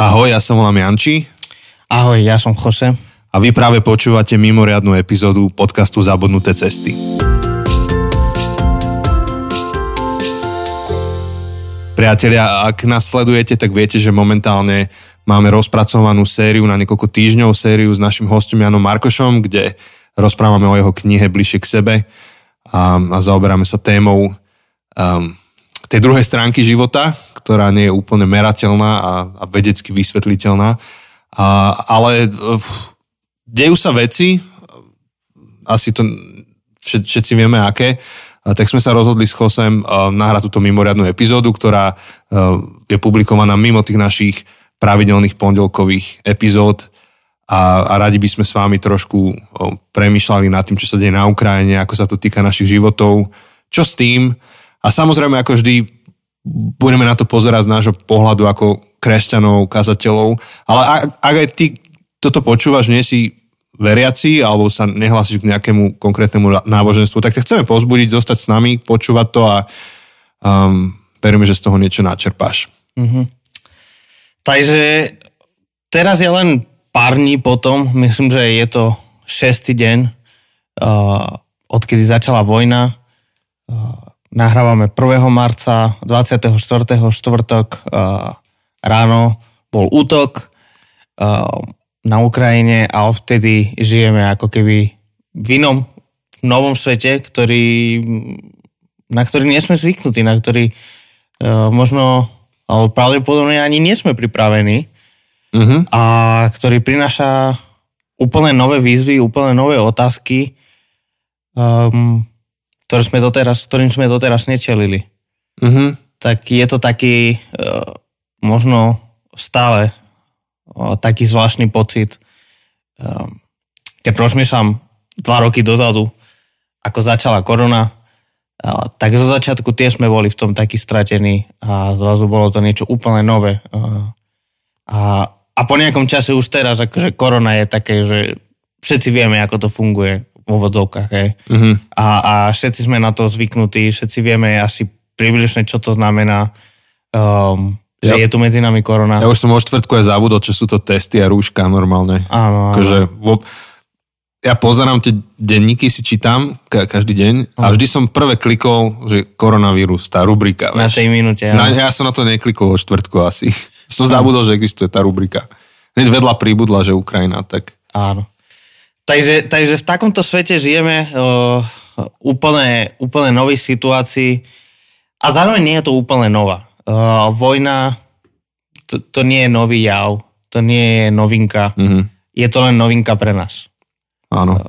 Ahoj, ja sa volám Janči. Ahoj, ja som José. A vy práve počúvate mimoriadnu epizódu podcastu Zabudnuté cesty. Priatelia, ak nás sledujete, tak viete, že momentálne máme rozpracovanú sériu na niekoľko týždňov, sériu s našim hostom Janom Markošom, kde rozprávame o jeho knihe Bližšie k sebe a zaoberáme sa témou tej druhej stránky života, ktorá nie je úplne merateľná a vedecky vysvetliteľná. Ale dejú sa veci, asi to všetci vieme aké, tak sme sa rozhodli s Josem nahrať túto mimoriadnu epizódu, ktorá je publikovaná mimo tých našich pravidelných pondelkových epizód a radi by sme s vami trošku premýšľali nad tým, čo sa deje na Ukrajine, ako sa to týka našich životov, čo s tým. A samozrejme, ako vždy, budeme na to pozerať z nášho pohľadu ako kresťanov, kazateľov. Ale ak aj ty toto počúvaš, nie si veriaci, alebo sa nehlásiš k nejakému konkrétnemu náboženstvu, tak te chceme povzbudiť, zostať s nami, počúvať to a veríme, že z toho niečo načerpáš. Mm-hmm. Takže teraz je len pár dní potom, myslím, že je to 6. deň, odkedy začala vojna, nahrávame 1. marca, 24. štvrtok ráno bol útok na Ukrajine a odtedy žijeme ako keby v inom, v novom svete, na ktorý nie sme zvyknutí, na ktorý možno, ale pravdepodobne ani nie sme pripravení a ktorý prináša úplne nové výzvy, úplne nové otázky, ktorým sme doteraz nečelili. Uh-huh. Tak je to taký možno stále taký zvláštny pocit. Keď rozmýšľam 2 roky dozadu, ako začala korona, tak zo začiatku tiež sme boli v tom takí stratení a zrazu bolo to niečo úplne nové. A po nejakom čase už teraz, akože korona je také, že všetci vieme, ako to funguje vo vodzovkách. Uh-huh. A všetci sme na to zvyknutí, všetci vieme asi približne, čo to znamená, že je tu medzi nami korona. Ja už som o štvrtku aj zabudol, čo sú to testy a rúška normálne. Áno, áno. Ja pozerám tie denníky, si čítam každý deň a vždy som prvé klikol, že koronavírus, tá rubrika. Na tej minúte. Ja som na to neklikol o štvrtku asi. Som zabudol, že existuje tá rubrika. Hneď vedľa príbudla, že Ukrajina, tak... Áno. Takže v takomto svete žijeme úplne novej situácii a zároveň nie je to úplne nová. Vojna, to nie je nový jav, to nie je novinka, je to len novinka pre nás. Áno.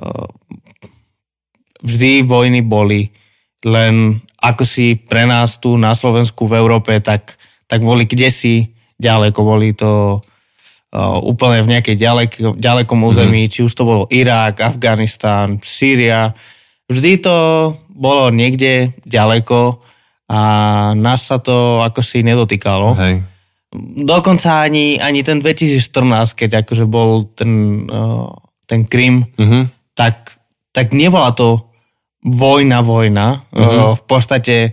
Vždy vojny boli, len ako si pre nás tu na Slovensku, v Európe, tak boli kdesi ďaleko, boli to... úplne v nejakej ďalekom území, či už to bolo Irak, Afganistán, Sýria. Vždy to bolo niekde ďaleko a nás sa to ako si nedotýkalo. Hej. Dokonca ani ten 2014, keď akože bol ten Krym, tak nebola to vojna. V podstate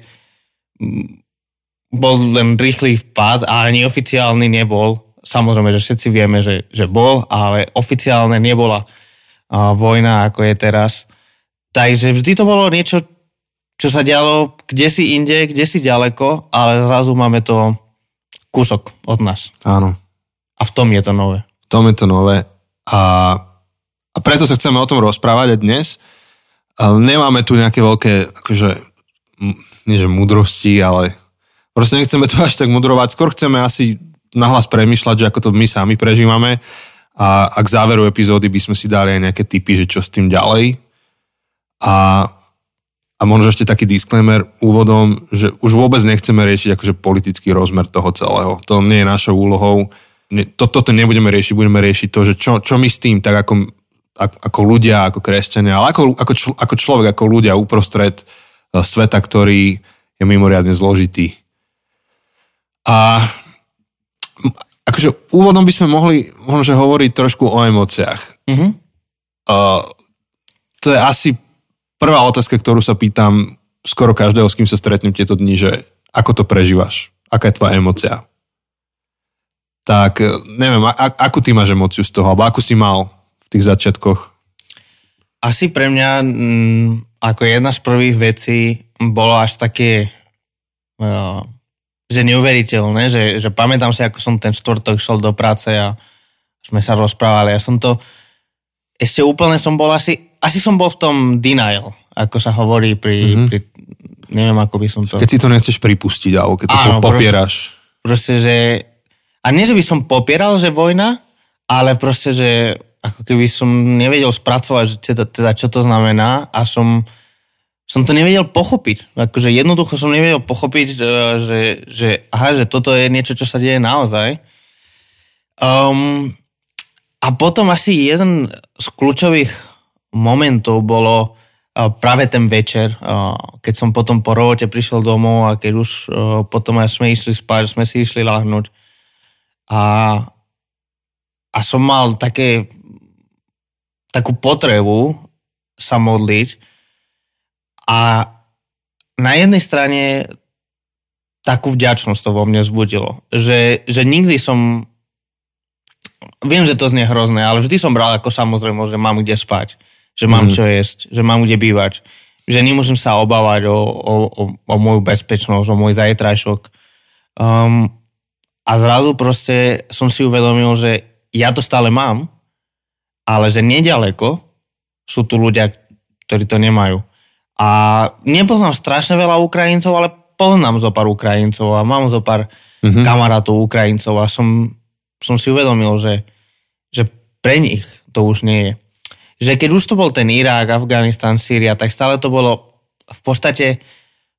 bol len rýchly vpad a ani oficiálny nebol. Samozrejme, že všetci vieme, že bol, ale oficiálne nebola vojna, ako je teraz. Takže vždy to bolo niečo, čo sa dialo kdesi inde, kdesi ďaleko, ale zrazu máme to kúsok od nás. Áno. A v tom je to nové. V tom je to nové. A preto sa chceme o tom rozprávať aj dnes. Nemáme tu nejaké veľké, akože, nie že múdrosti, ale proste nechceme to až tak mudrovať. Skôr chceme asi nahlas premýšľať, že ako to my sami prežívame a k záveru epizódy by sme si dali aj nejaké tipy, že čo s tým ďalej. A možno ešte taký disclaimer úvodom, že už vôbec nechceme riešiť akože politický rozmer toho celého. To nie je našou úlohou. Toto nebudeme riešiť, budeme riešiť to, že čo my s tým, tak ako ľudia, ako kresťania, ale ako človek, ako ľudia uprostred sveta, ktorý je mimoriadne zložitý. A akože úvodom by sme mohli hovoriť trošku o emóciách. Mm-hmm. To je asi prvá otázka, ktorú sa pýtam skoro každého, s kým sa stretnem tieto dni, že ako to prežívaš? Aká je tvoja emócia? tak neviem, akú ty máš emóciu z toho, alebo akú si mal v tých začiatkoch? Asi pre mňa ako jedna z prvých vecí bolo až také, že neuveriteľné, že pamätám si, ako som ten štvrtok šel do práce a sme sa rozprávali. Ja som to, ešte úplne som bol asi som bol v tom denial, ako sa hovorí pri neviem, ako by som to... Keď si to nechceš pripustiť, alebo keď to popieraš. Proste, že... A nie, že by som popieral, že vojna, ale proste, že ako keby som nevedel spracovať, že teda čo to znamená a som to nevedel pochopiť. Akože jednoducho som nevedel pochopiť, že toto je niečo, čo sa deje naozaj. A potom asi jeden z kľúčových momentov bolo práve ten večer, keď som potom po robote prišiel domov a keď už potom aj sme išli spať, sme si išli ľahnúť. A som mal takú potrebu sa modliť a na jednej strane takú vďačnosť to vo mne vzbudilo, že nikdy som, viem, že to znie hrozné, ale vždy som bral ako samozrejme, že mám kde spať, že mám čo jesť, že mám kde bývať, že nemusím sa obávať o moju bezpečnosť, o môj zajtrajšok. A zrazu proste som si uvedomil, že ja to stále mám, ale že nedaleko sú tu ľudia, ktorí to nemajú. A nepoznám strašne veľa Ukrajincov, ale poznám zo pár Ukrajincov a mám zo pár kamarátov Ukrajincov a som si uvedomil, že pre nich to už nie je. Že keď už to bol ten Irák, Afganistan, Sýria, tak stále to bolo v podstate,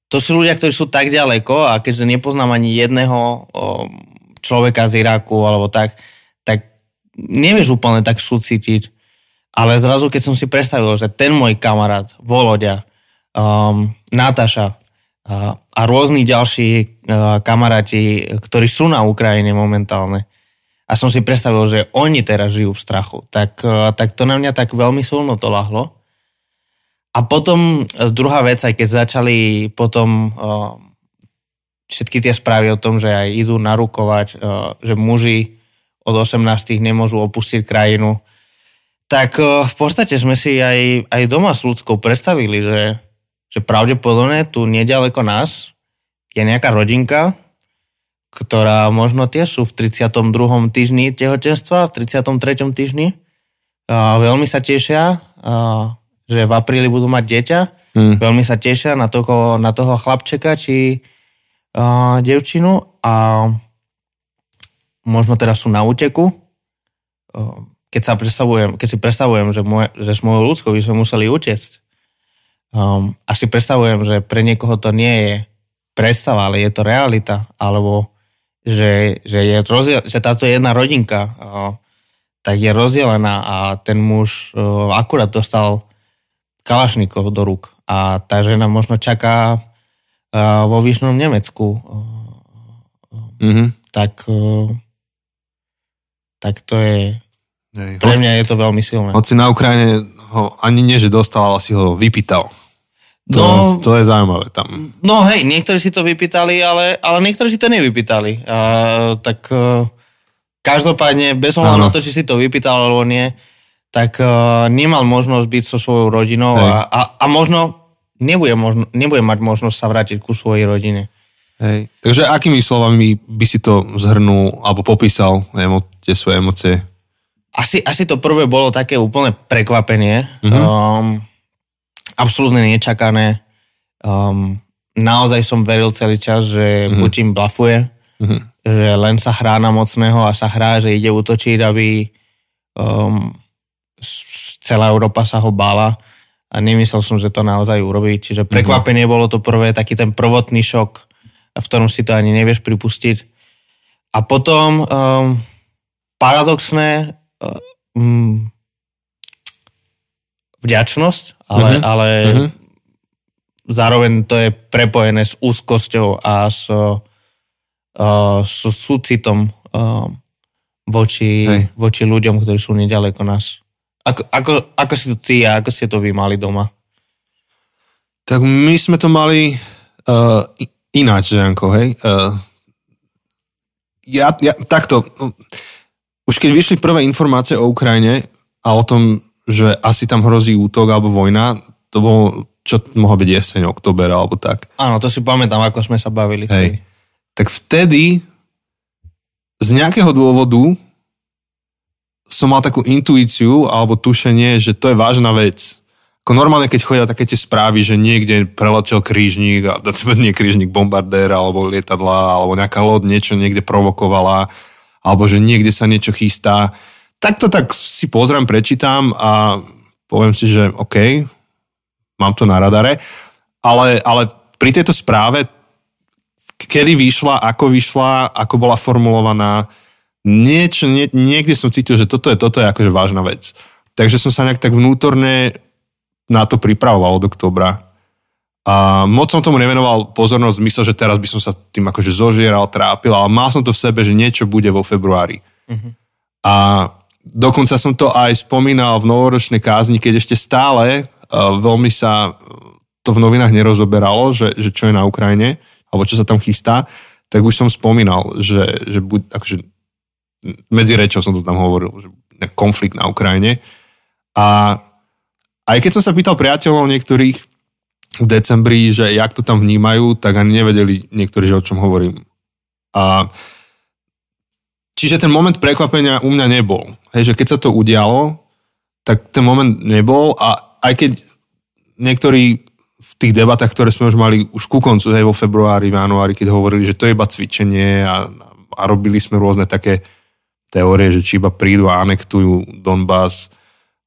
to sú ľudia, ktorí sú tak ďaleko a keďže nepoznám ani jedného človeka z Iraku alebo tak nevieš úplne tak súcitiť. Ale zrazu, keď som si predstavil, že ten môj kamarát, Volodia, Natáša a rôzni ďalší kamaráti, ktorí sú na Ukrajine momentálne, a som si predstavil, že oni teraz žijú v strachu. Tak to na mňa tak veľmi silno to lahlo. A potom druhá vec, aj keď začali potom všetky tie správy o tom, že aj idú narukovať, že muži od 18 nemôžu opustiť krajinu, tak v podstate sme si aj doma s ľudskou predstavili, že pravdepodobne tu nedaleko nás je nejaká rodinka, ktorá možno tiež sú v 32. týždni tehotenstva, v 33. týždni. Veľmi sa tešia, že v apríli budú mať dieťa. Veľmi sa tešia na toho chlapčeka či devčinu a možno teraz sú na úteku. Keď si predstavujem, že s mojou ľudskou by sme museli utiecť. A si predstavujem, že pre niekoho to nie je predstava, ale je to realita, alebo že táto jedna rodinka tak je rozdelená a ten muž akurát dostal kalašníkov do rúk a tá žena možno čaká vo výšnom Nemecku. Tak to je... Pre mňa je to veľmi silné. Hoci na Ukrajine ho ani nie, že dostal, ale si ho vypýtal. To je zaujímavé tam. No hej, niektorí si to vypýtali, ale niektorí si to nevypýtali. Tak každopádne, bez ohľadu na to, či si to vypýtal alebo nie, tak nemal možnosť byť so svojou rodinou a možno nebude mať možnosť sa vrátiť ku svojej rodine. Hej. Takže akými slovami by si to zhrnul alebo popísal tie svoje emócie? Asi to prvé bolo také úplne prekvapenie. Absolútne nečakané. Naozaj som veril celý čas, že Putin blafuje, že len sa hrá na mocného a sa hrá, že ide útočiť, aby celá Európa sa ho bála a nemyslel som, že to naozaj urobí. Čiže prekvapenie bolo to prvé, taký ten prvotný šok, v ktorom si to ani nevieš pripustiť. A potom paradoxné vďačnosť, ale zároveň to je prepojené s úzkosťou a s súcitom voči ľuďom, ktorí sú neďaleko nás. Ako si to ty a ako ste to vy mali doma? Tak my sme to mali ináč, Janko, hej? Ja takto, už keď vyšli prvé informácie o Ukrajine a o tom, že asi tam hrozí útok alebo vojna, to bolo, čo mohlo byť jeseň, október alebo tak. Áno, to si pamätám, ako sme sa bavili. Hej. Tak vtedy z nejakého dôvodu som mal takú intuíciu alebo tušenie, že to je vážna vec. Ako normálne, keď chodia také tie správy, že niekde preletel krížnik, nie krížnik, bombardér alebo lietadla, alebo nejaká loď niečo niekde provokovala, alebo že niekde sa niečo chystá. Takto tak si pozriem, prečítam a poviem si, že OK, mám to na radare, ale pri tejto správe, kedy vyšla, ako bola formulovaná, niekde som cítil, že toto je akože vážna vec. Takže som sa nejak tak vnútorne na to pripravoval od októbra. A moc som tomu nevenoval pozornosť, myslel, že teraz by som sa tým akože zožieral, trápil, ale mal som to v sebe, že niečo bude vo februári. Mm-hmm. A dokonca som to aj spomínal v novoročnej kázni, keď ešte stále veľmi sa to v novinách nerozoberalo, že čo je na Ukrajine, alebo čo sa tam chystá, tak už som spomínal, že akože, medzi rečou som to tam hovoril, že konflikt na Ukrajine. A aj keď som sa pýtal priateľov niektorých v decembri, že jak to tam vnímajú, tak ani nevedeli niektorí, že o čom hovorím. Čiže ten moment prekvapenia u mňa nebol. Hej, že keď sa to udialo, tak ten moment nebol a aj keď niektorí v tých debatách, ktoré sme už mali už ku koncu, hej, vo februári, v januári, keď hovorili, že to je iba cvičenie a robili sme rôzne také teórie, že či iba prídu a anektujú Donbas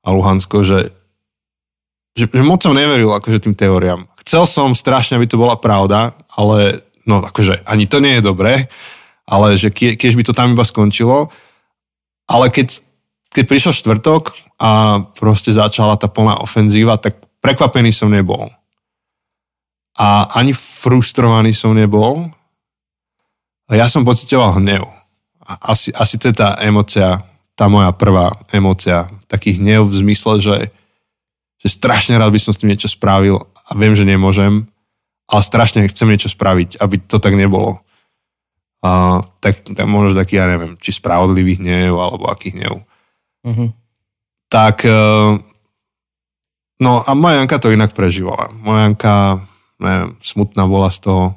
a Luhansko, že moc som neveril akože tým teóriám. Chcel som strašne, aby to bola pravda, ale no akože ani to nie je dobré, ale že keď by to tam iba skončilo. Ale keď prišiel štvrtok a proste začala tá plná ofenzíva, tak prekvapený som nebol. A ani frustrovaný som nebol. Ja som pociťoval hnev. Asi to je tá emócia, tá moja prvá emócia. Taký hnev v zmysle, že strašne rád by som s tým niečo spravil a viem, že nemôžem, ale strašne chcem niečo spraviť, aby to tak nebolo. Tak možno taký, ja neviem, či spravodlivý hnev, alebo aký hnev. Uh-huh. Tak, no a moja Janka to inak prežívala. Moja Janka, neviem, smutná bola z toho.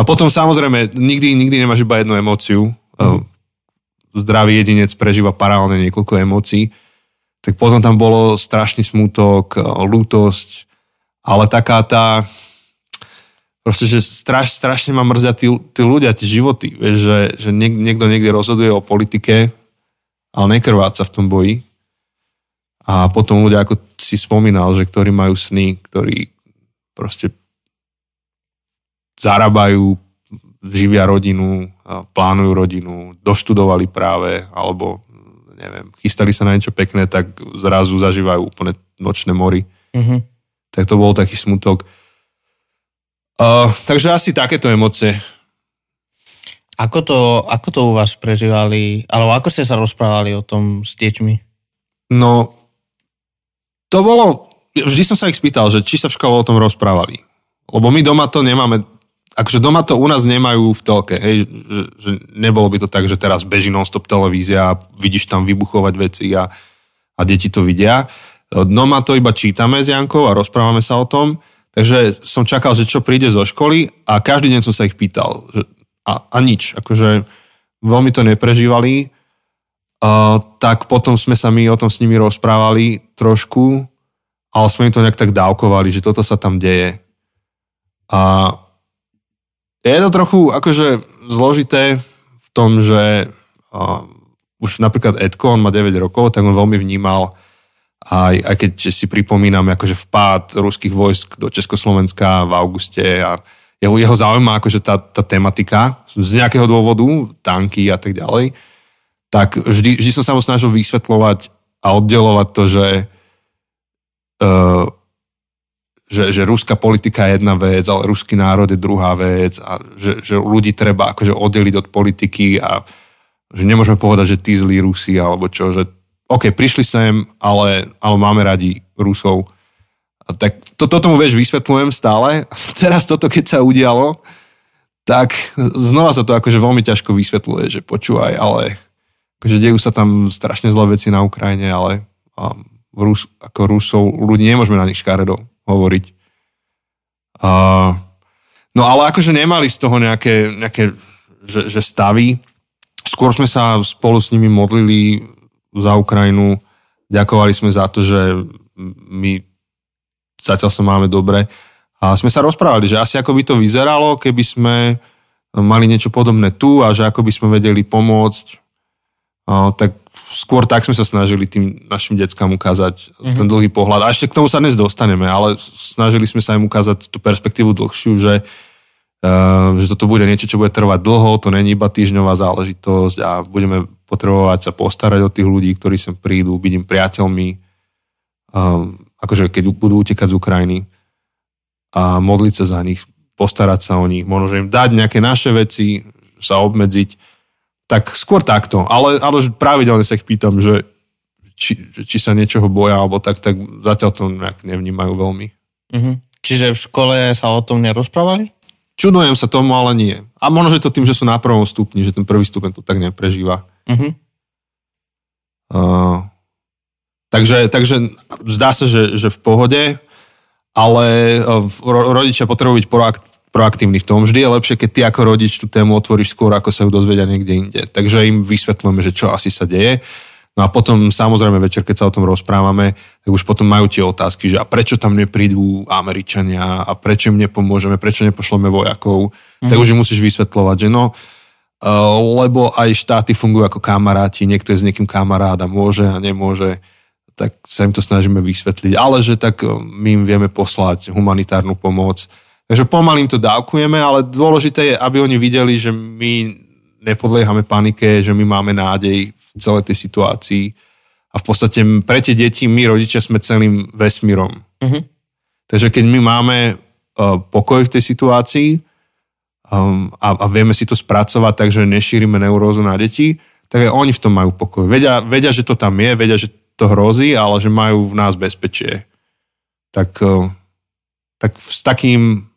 A potom samozrejme, nikdy nemáš iba jednu emóciu. Uh-huh. Zdravý jedinec prežíva paralelne niekoľko emócií. Tak potom tam bolo strašný smutok, lútosť, ale taká tá... Proste, že strašne ma mrzia tí ľudia, tie životy, vieš, že niekto niekde rozhoduje o politike, ale nekrváca v tom boji. A potom ľudia, ako si spomínal, že ktorí majú sny, ktorí proste zarábajú, živia rodinu, plánujú rodinu, doštudovali práve, alebo neviem, chystali sa na niečo pekné, tak zrazu zažívajú úplne nočné mori. Mm-hmm. Tak to bol taký smutok. Takže asi takéto emócie. Ako to u vás prežívali, alebo ako ste sa rozprávali o tom s deťmi? No, to bolo, vždy som sa ich spýtal, že či sa v škole o tom rozprávali. Lebo my doma to nemáme, akože doma to u nás nemajú v telke, hej, že nebolo by to tak, že teraz beží non-stop televízia, vidíš tam vybuchovať veci a deti to vidia. Doma to iba čítame s Jankou a rozprávame sa o tom. Takže som čakal, že čo príde zo školy a každý deň som sa ich pýtal. A nič. Akože veľmi to neprežívali. Tak potom sme sa my o tom s nimi rozprávali trošku, ale sme im to nejak tak dávkovali, že toto sa tam deje. A je to trochu akože zložité v tom, že už napríklad Edko, on má 9 rokov, tak on veľmi vnímal... Aj keď si pripomínam akože vpád ruských vojsk do Československa v auguste a jeho zaujíma akože tá tematika z nejakého dôvodu, tanky a tak ďalej, tak vždy som sa mu snažil vysvetľovať a oddelovať to, že ruská politika je jedna vec, ale ruský národ je druhá vec a že ľudí treba akože oddeliť od politiky a že nemôžeme povedať, že tí zlí Rusi alebo čo, že OK, prišli sem, ale máme radi Rusov. Tak toto mu, vieš, vysvetľujem stále. Teraz toto, keď sa udialo, tak znova sa to akože veľmi ťažko vysvetľuje, že počúvaj, ale akože dejú sa tam strašne zlé veci na Ukrajine, ale Rusov, ľudí nemôžeme na nich škaredo hovoriť. No ale akože nemali z toho nejaké že stavy. Skôr sme sa spolu s nimi modlili za Ukrajinu, ďakovali sme za to, že my zatiaľ sa máme dobre. A sme sa rozprávali, že asi ako by to vyzeralo, keby sme mali niečo podobné tu a že ako by sme vedeli pomôcť. Tak skôr tak sme sa snažili tým našim deckám ukázať ten dlhý pohľad. A ešte k tomu sa dnes dostaneme, ale snažili sme sa im ukázať tú perspektívu dlhšiu, že toto bude niečo, čo bude trvať dlho, to není iba týždňová záležitosť a budeme potrebovať sa postarať o tých ľudí, ktorí sem prídu, byť im priateľmi, akože keď budú utekať z Ukrajiny. A modliť sa za nich, postarať sa o nich, možno, že im dať nejaké naše veci, sa obmedziť, tak skôr takto. Ale pravidelne sa ich pýtam, že či sa niečoho boja, alebo tak zatiaľ to nejak nevnímajú veľmi. Mhm. Čiže v škole sa o tom nerozprávali? Čudujem sa tomu, ale nie. A možno, že to tým, že sú na prvom stupni, že ten prvý stupeň to tak neprežíva. Mhm. Takže zdá sa, že v pohode. Ale rodičia potrebujú byť proaktívni v tom. Vždy je lepšie, keď ty ako rodič tú tému otvoríš skôr, ako sa ju dozvedia niekde inde. Takže im vysvetlíme, že čo asi sa deje. No a potom samozrejme večer, keď sa o tom rozprávame, tak už potom majú tie otázky, že a prečo tam neprídu Američania a prečo im nepomôžeme, prečo nepošleme vojakov. Tak už im musíš vysvetľovať, že no, lebo aj štáty fungujú ako kamaráti, niekto je s niekým kamaráda, môže a nemôže. Tak sa im to snažíme vysvetliť. Ale že tak my im vieme poslať humanitárnu pomoc. Takže pomaly im to dávkujeme, ale dôležité je, aby oni videli, že my nepodliehame panike, že my máme nádej v celej tej situácii. A v podstate pre tie deti, my rodičia sme celým vesmírom. Uh-huh. Takže keď my máme pokoj v tej situácii a vieme si to spracovať, takže nešírime neurózu na deti, tak aj oni v tom majú pokoj. Vedia, že to tam je, vedia, že to hrozí, ale že majú v nás bezpečie. Tak s takým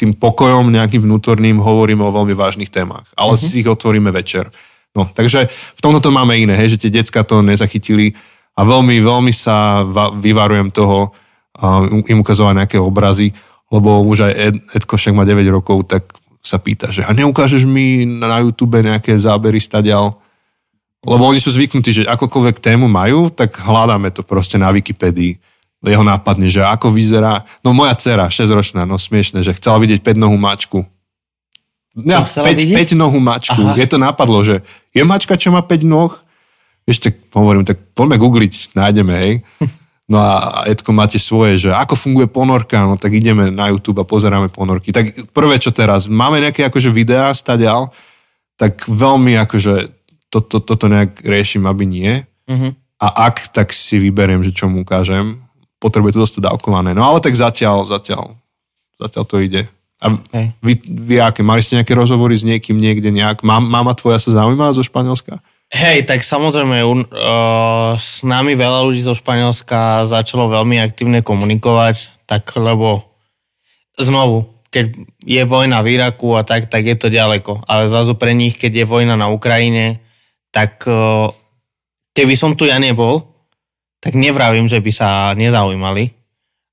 tým pokojom nejakým vnútorným hovoríme o veľmi vážnych témach, ale si ich otvoríme večer. No, takže v tomto to máme iné, hej, že tie decká to nezachytili a veľmi, veľmi sa vyvarujem toho, im ukazovať nejaké obrazy, lebo už aj Edko však má 9 rokov, tak sa pýta, že a neukážeš mi na YouTube nejaké zábery stadiaľ? Lebo oni sú zvyknutí, že akokoľvek tému majú, tak hľadáme to proste na Wikipedii. Jeho nápadne, že ako vyzerá... No moja dcera, 6-ročná, no smiešne, že chcela vidieť 5-nohú mačku. Ja, 5-nohú mačku. Aha. Je to napadlo, že je mačka, čo má 5 noh? Ešte hovorím, tak poďme googliť, nájdeme, hej. No a Edko, máte svoje, že ako funguje ponorka, no tak ideme na YouTube a pozeráme ponorky. Tak prvé, čo teraz, máme nejaké akože videá stadiaľ, tak veľmi akože... Toto nejak riešim, aby nie. Uh-huh. A ak, tak si vyberiem, že čo mu ukážem. Potrebuje to dosť dávkované. No ale tak zatiaľ to ide. A okay. Vy aké? Mali ste nejaké rozhovory s niekým niekde nejak? Mama tvoja sa zaujíma zo Španielska? Hej, tak samozrejme s nami veľa ľudí zo Španielska začalo veľmi aktívne komunikovať, tak lebo znovu, keď je vojna v Iraku a tak je to ďaleko. Ale zase pre nich, keď je vojna na Ukrajine, tak keby som tu ja nebol, tak nevravím, že by sa nezaujímali.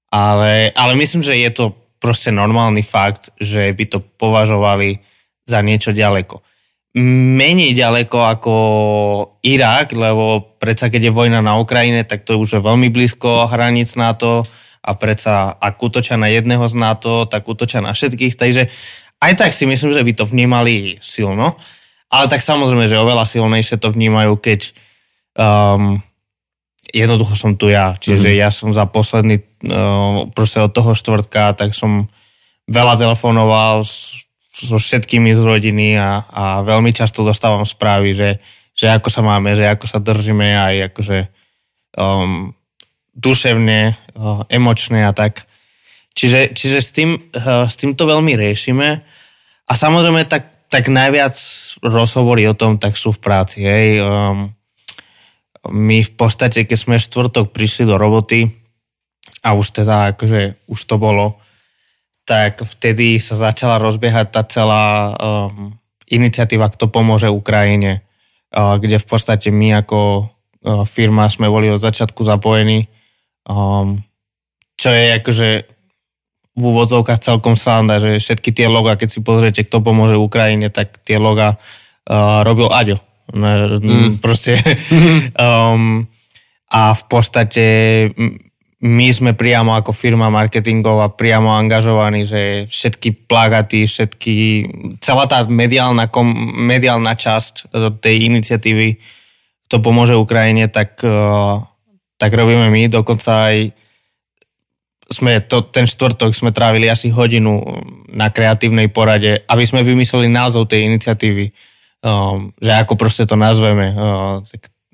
Ale myslím, že je to proste normálny fakt, že by to považovali za niečo ďaleko. Menej ďaleko ako Irak, lebo predsa keď je vojna na Ukrajine, tak to už je veľmi blízko hraníc NATO a predsa ak útočia na jedného z NATO, tak útočia na všetkých. Takže aj tak si myslím, že by to vnímali silno. Ale tak samozrejme, že oveľa silnejšie to vnímajú, keď jednoducho som tu ja. Čiže ja som za posledný, proste od toho štvrtka, tak som veľa telefonoval so všetkými z rodiny a veľmi často dostávam správy, že ako sa máme, že ako sa držíme aj akože duševne, emočne a tak. Čiže s tým to veľmi riešime. A samozrejme tak najviac rozhovory o tom tak sú v práci. Hej. My v podstate, keď sme štvrtok prišli do roboty a už teda akože už to bolo, tak vtedy sa začala rozbiehať tá celá iniciatíva Kto pomôže Ukrajine, kde v podstate my ako firma sme boli od začiatku zapojení, čo je akože v úvodzovkách celkom sranda, že všetky tie logá, keď si pozriete Kto pomôže Ukrajine, tak tie logá robil Adio. Proste. A v podstate my sme priamo ako firma marketingová priamo angažovaní, že všetky plagaty, všetky, celá tá mediálna časť tej iniciatívy Kto pomôže Ukrajine, tak robíme my. Dokonca aj ten štvrtok sme trávili asi hodinu na kreatívnej porade, aby sme vymysleli názov tej iniciatívy, že ako proste to nazveme.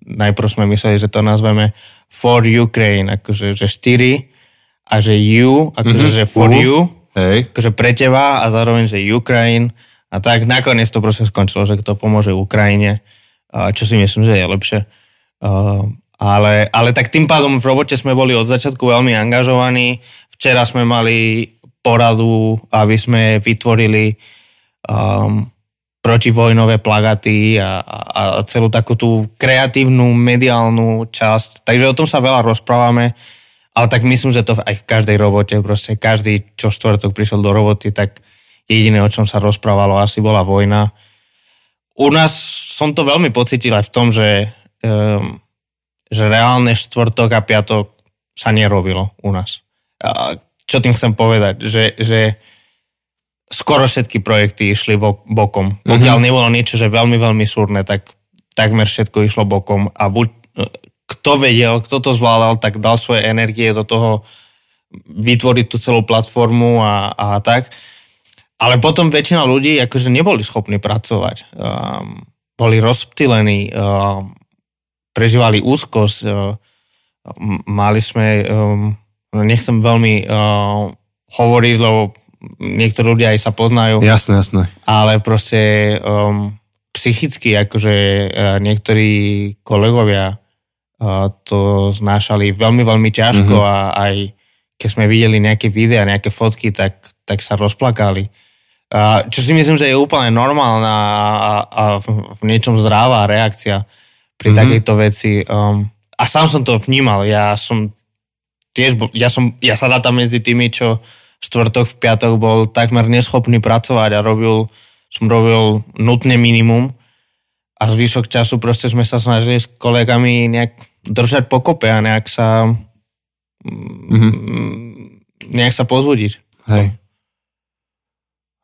Najprv sme mysleli, že to nazveme For Ukraine, akože že 4 a že you, akože že for you, akože pre teba a zároveň, že Ukraine a tak nakoniec to proste skončilo, že Kto pomôže Ukrajine, čo si myslím, že je lepšie. Ale tak tým pádom v robote sme boli od začiatku veľmi angažovaní. Včera sme mali poradu, aby sme vytvorili protivojnové plagaty a celú takú tú kreatívnu, mediálnu časť. Takže o tom sa veľa rozprávame, ale tak myslím, že to aj v každej robote, proste každý, čo štvrtok prišiel do roboty, tak jediné, o čom sa rozprávalo, asi bola vojna. U nás som to veľmi pocitil aj v tom, že reálne štvrtok a piatok sa nerobilo u nás. A čo tým chcem povedať? Že skoro všetky projekty išli bokom. Pokiaľ nebolo niečo, že veľmi, veľmi súrne, tak takmer všetko išlo bokom. A buď kto vedel, kto to zvládal, tak dal svoje energie do toho vytvoriť tú celú platformu a tak. Ale potom väčšina ľudí akože neboli schopní pracovať. Boli rozptýlení, prežívali úzkosť. Mali sme, nechcem veľmi hovoriť, lebo niektorí ľudia aj sa poznajú. Jasné. Ale proste psychicky, akože niektorí kolegovia to znášali veľmi, veľmi ťažko a aj keď sme videli nejaké videá, nejaké fotky, tak sa rozplakali. Čo si myslím, že je úplne normálna a v niečom zdravá reakcia pri takejto veci. A sám som to vnímal. Ja sa dátam medzi tými, čo štvrtok v piatok bol takmer neschopný pracovať a som robil nutné minimum a zvyšok času proste sme sa snažili s kolegami nejak držať pokope a nejak sa pozvodiť. Hej.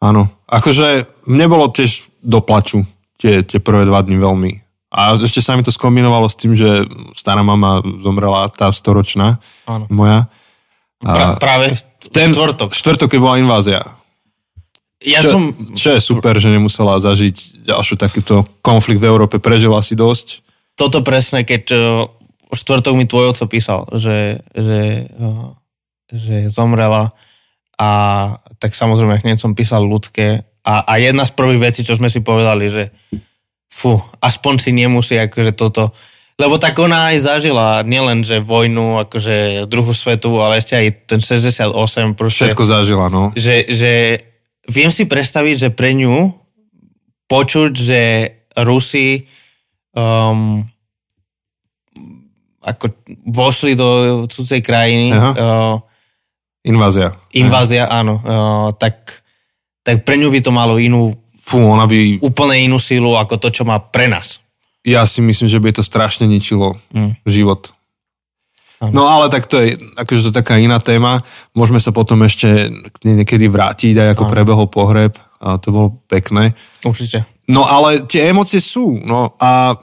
Áno. Akože mne bolo tiež do plaču tie prvé 2 dni veľmi. A ešte sa mi to skombinovalo s tým, že stará mama zomrela, tá 100-ročná moja. Práve ten štvrtok, keď bola invázia. Čo je super, že nemusela zažiť ďalšiu takýto konflikt v Európe. Prežila si dosť. Toto presne, keď štvrtok mi tvoj oco písal, že zomrela a tak samozrejme hneď som písal ľudské a jedna z prvých vecí, čo sme si povedali, že aspoň si nemusí akože toto. Lebo tak ona aj zažila nielen, že vojnu, akože druhú svetovú, ale ešte aj ten 68. Proste, všetko zažila, no. Že viem si predstaviť, že pre ňu počuť, že Rusi ako vošli do cudzej krajiny. Invázia. Invázia, áno. Tak pre ňu by to malo úplne inú sílu ako to, čo má pre nás. Ja si myslím, že by to strašne ničilo život. No ale tak to je akože to taká iná téma. Môžeme sa potom ešte niekedy vrátiť, aj ako prebehol pohreb. A to bolo pekné. Určite. No ale tie emócie sú. No a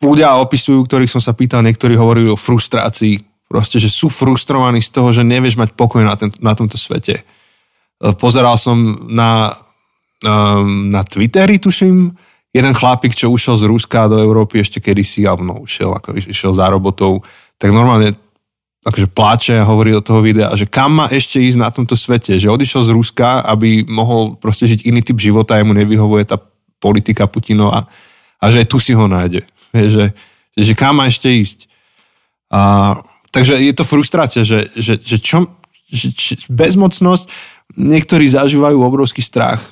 ľudia opisujú, ktorých som sa pýtal, niektorí hovorili o frustrácii. Proste, že sú frustrovaní z toho, že nevieš mať pokoj na tomto svete. Pozeral som na Twitteri, tuším, jeden chlapík, čo ušiel z Ruska do Európy ešte kedysi, išiel za robotou, tak normálne akože pláče a hovorí do toho videa, že kam má ešte ísť na tomto svete, že odišiel z Ruska, aby mohol proste žiť iný typ života, jemu nevyhovuje tá politika Putinova a že tu si ho nájde. Že kam má ešte ísť. Takže je to frustrácia, že čo, bezmocnosť, niektorí zažívajú obrovský strach.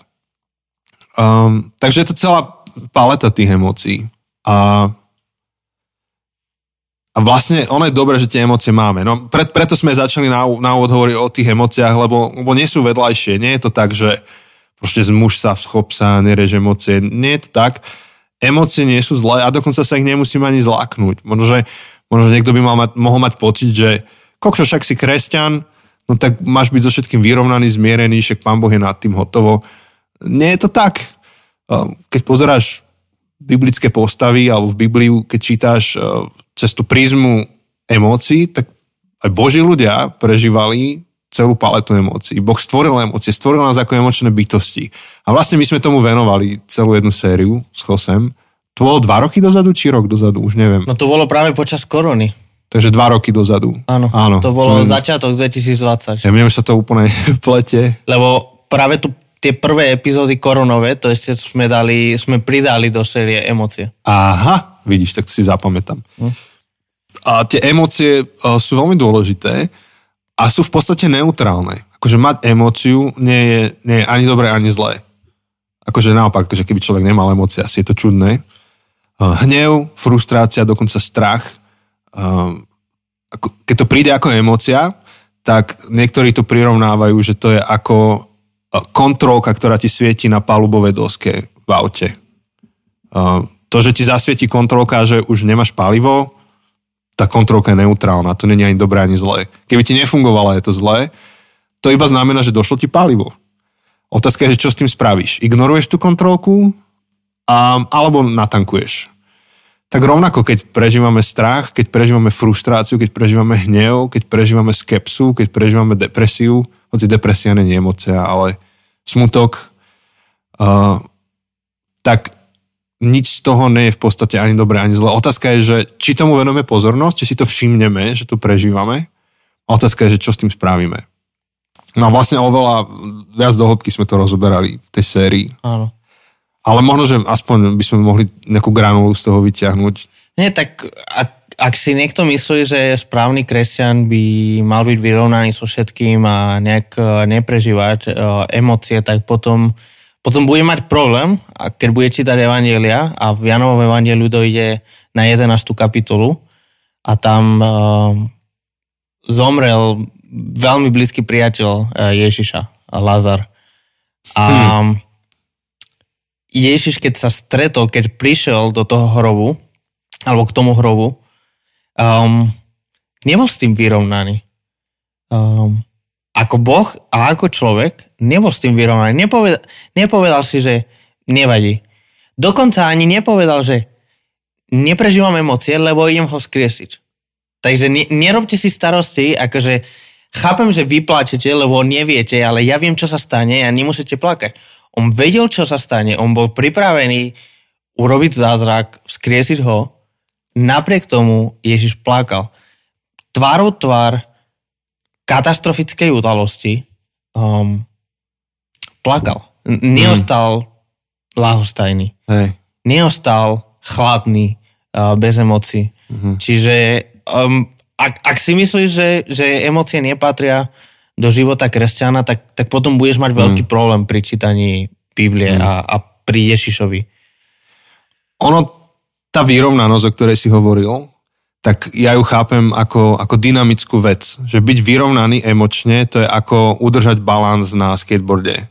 Takže je to celá paleta tých emócií. A vlastne ono je dobré, že tie emócie máme. No, preto sme začali na úvod hovoriť o tých emóciách, lebo nie sú vedľajšie. Nie je to tak, že proste zmuž sa, schop sa, nerež emócie. Nie je to tak. Emócie nie sú zlé a dokonca sa ich nemusíme ani zláknuť. Možno, že niekto by mohol mať pocit, že kokšo, však si kresťan, no tak máš byť so všetkým vyrovnaný, zmierený, však Pán Boh je nad tým hotovo. Nie je to tak. Keď pozeráš biblické postavy alebo v Bibliu, keď čítáš cez tú prízmu emócií, tak aj Boží ľudia prežívali celú paletu emócií. Boh stvoril emócie, stvoril nás ako emočné bytosti. A vlastne my sme tomu venovali celú jednu sériu s Chosem. To bolo 2 roky dozadu, či rok dozadu, už neviem. No to bolo práve počas korony. Takže 2 roky dozadu. Áno, to bolo začiatok 2020. Ja mne už sa to úplne plete. Lebo práve tie prvé epizódy koronové, to ešte sme pridali do série emócie. Aha, vidíš, tak si zapamätám. A tie emócie sú veľmi dôležité a sú v podstate neutrálne. Akože mať emóciu nie je ani dobré, ani zlé. Akože naopak, akože keby človek nemal emócie, asi je to čudné. Hnev, frustrácia, dokonca strach. Keď to príde ako emócia, tak niektorí to prirovnávajú, že to je ako kontrolka, ktorá ti svieti na palubovej doske v aute. To, že ti zasvieti kontrolka, že už nemáš palivo, tá kontrolka je neutrálna. To nie je ani dobré, ani zlé. Keby ti nefungovala, je to zlé. To iba znamená, že došlo ti palivo. Otázka je, že čo s tým spravíš. Ignoruješ tú kontrolku alebo natankuješ. Tak rovnako, keď prežívame strach, keď prežívame frustráciu, keď prežívame hnev, keď prežívame skepsu, keď prežívame depresiu, hoci depresia nie je emócia, ale smutok, tak nič z toho nie je v podstate ani dobré, ani zlé. Otázka je, že či tomu venujeme pozornosť, či si to všimneme, že to prežívame. A otázka je, že čo s tým spravíme. No vlastne oveľa viac do hĺbky sme to rozoberali v tej sérii. Áno. Ale možno, že aspoň by sme mohli nejakú granulu z toho vyťahnuť. Nie, tak ak si niekto myslí, že správny kresťan by mal byť vyrovnaný so všetkým a nejak neprežívať emócie, tak potom bude mať problém, keď bude čítať evanjelia a v Janovom evangeliu dojde na 11. kapitolu a tam zomrel veľmi blízky priateľ Ježiša, Lazar. A Ježiš, keď sa stretol, keď prišiel do toho hrobu, alebo k tomu hrobu, nebol s tým vyrovnaný. Ako Boh a ako človek nebol s tým vyrovnaný. Nepovedal si, že nevadí. Dokonca ani nepovedal, že neprežívam emócie, lebo idem ho skriesiť. Takže nerobte si starosti, akože chápem, že vy plačete, lebo neviete, ale ja viem, čo sa stane a nemusíte plakať. On vedel, čo sa stane. On bol pripravený urobiť zázrak, vzkriesiť ho. Napriek tomu Ježiš plakal. Tvárou tvár katastrofickej udalosti plakal. Neostal ľahostajný. Hey. Neostal chladný, bez emócií. Čiže ak si myslíš, že emócie nepatria do života kresťana, tak potom budeš mať veľký problém pri čítaní Biblie a pri Ježišovi. Ono, tá vyrovnanosť, o ktorej si hovoril, tak ja ju chápem ako dynamickú vec. Že byť vyrovnaný emočne, to je ako udržať balans na skateboarde.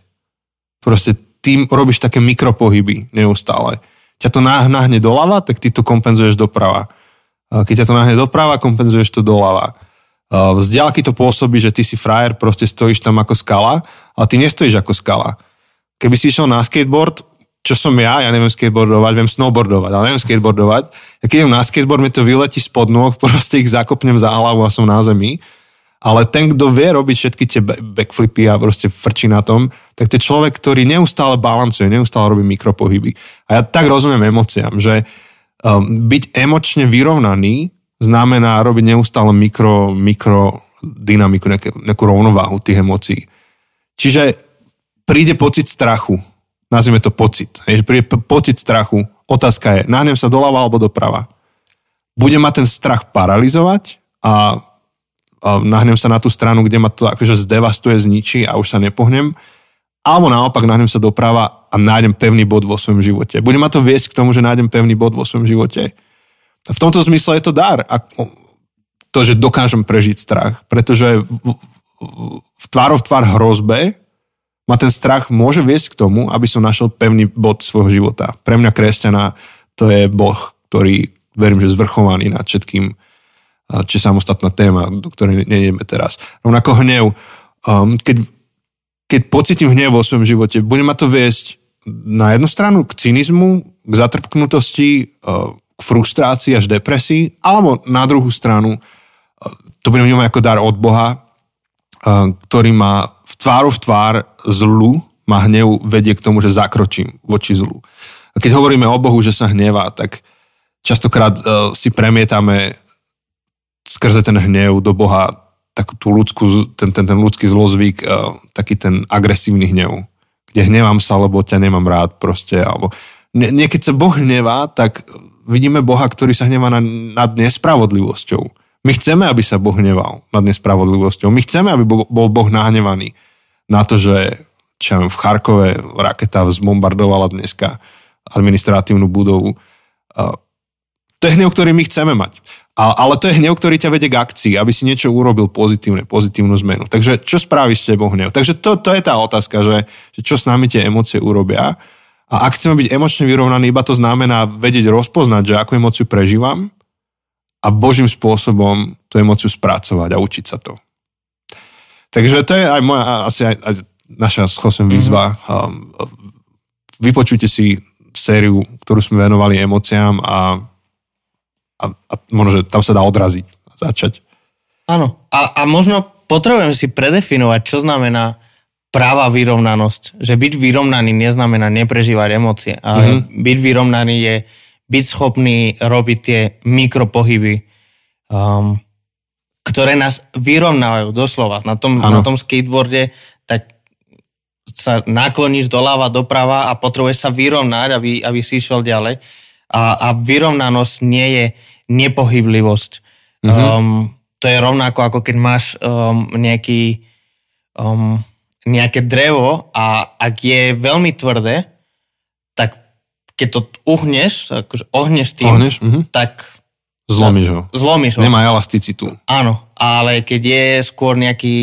Proste tým robíš také mikropohyby neustále. Ťa to nahne doľava, tak ty to kompenzuješ doprava. Keď ťa to nahne doprava, kompenzuješ to doľava. Z diaľky to pôsobí, že ty si frajer, proste stojíš tam ako skala, ale ty nestojíš ako skala. Keby si išiel na skateboard, čo som ja neviem skateboardovať, viem snowboardovať, ale neviem skateboardovať. Ja keď idem na skateboard, mi to vyletí spod nôh, proste ich zakopnem za hlavu a som na zemi. Ale ten, kto vie robiť všetky tie backflipy a proste frčí na tom, tak to je človek, ktorý neustále balancuje, neustále robí mikropohyby. A ja tak rozumiem emóciám, že byť emočne vyrovnaný znamená robiť neustále mikrodynamiku, nejakú rovnováhu tých emócií. Čiže príde pocit strachu. Nazvime to pocit. Príde pocit strachu. Otázka je, nahnem sa doľava alebo doprava. Bude ma ten strach paralyzovať a nahnem sa na tú stranu, kde ma to akože zdevastuje, zničí a už sa nepohnem. Alebo naopak nahnem sa doprava a nájdem pevný bod vo svojom živote. Bude ma to viesť k tomu, že nájdem pevný bod vo svojom živote. A v tomto zmysle je to dar. A to, že dokážem prežiť strach. Pretože v tvárov tvár hrozbe ma ten strach môže viesť k tomu, aby som našiel pevný bod svojho života. Pre mňa kresťana to je Boh, ktorý, verím, že zvrchovaný nad všetkým, či samostatná téma, do ktorej nejdeme teraz. Rovnako hnev. Keď pocítim hnev vo svojom živote, bude ma to viesť na jednu stranu k cynizmu, k zatrpknutosti, k frustrácii až depresii, alebo na druhú stranu, to budem vnímať ako dar od Boha, ktorý ma v tváru v tvár zlu, ma hnev vedie k tomu, že zakročím voči zlu. A keď hovoríme o Bohu, že sa hnevá, tak častokrát si premietame skrze ten hnev do Boha takú tú ľudskú, ten ľudský zlozvyk, taký ten agresívny hnev, kde hnevam sa, lebo ťa nemám rád proste, alebo niekedy sa Boh hnevá, tak vidíme Boha, ktorý sa hnevá nad nespravodlivosťou. My chceme, aby sa Boh hneval nad nespravodlivosťou. My chceme, aby bol Boh nahnevaný na to, že v Charkove raketa zbombardovala dneska administratívnu budovu. To je hnev, ktorý my chceme mať. Ale to je hnev, ktorý ťa vedie k akcii, aby si niečo urobil pozitívnu zmenu. Takže čo spravíš s tebou hnev? Takže to je tá otázka, že čo s nami tie emócie urobia. A ak chceme byť emočne vyrovnaní, iba to znamená vedieť rozpoznať, že akú emóciu prežívam a Božím spôsobom tú emóciu spracovať a učiť sa to. Takže to je aj moja, asi aj naša výzva. Vypočujte si sériu, ktorú sme venovali emóciám a možno, že tam sa dá odraziť a začať. Áno. A možno potrebujem si predefinovať, čo znamená práva vyrovnanosť. Že byť vyrovnaný neznamená neprežívať emócie, ale byť vyrovnaný je byť schopný robiť tie mikropohyby, ktoré nás vyrovnávajú doslova. Na tom skateboarde tak sa nakloníš doľava, doprava a potrebuješ sa vyrovnať, aby si išiel ďalej. A vyrovnanosť nie je nepohyblivosť. To je rovnako, ako keď máš nejaké drevo a ak je veľmi tvrdé, tak keď to uhneš, akože ohneš tým, tak zlomíš ho. Nemá elasticitu. Áno, ale keď je skôr nejaký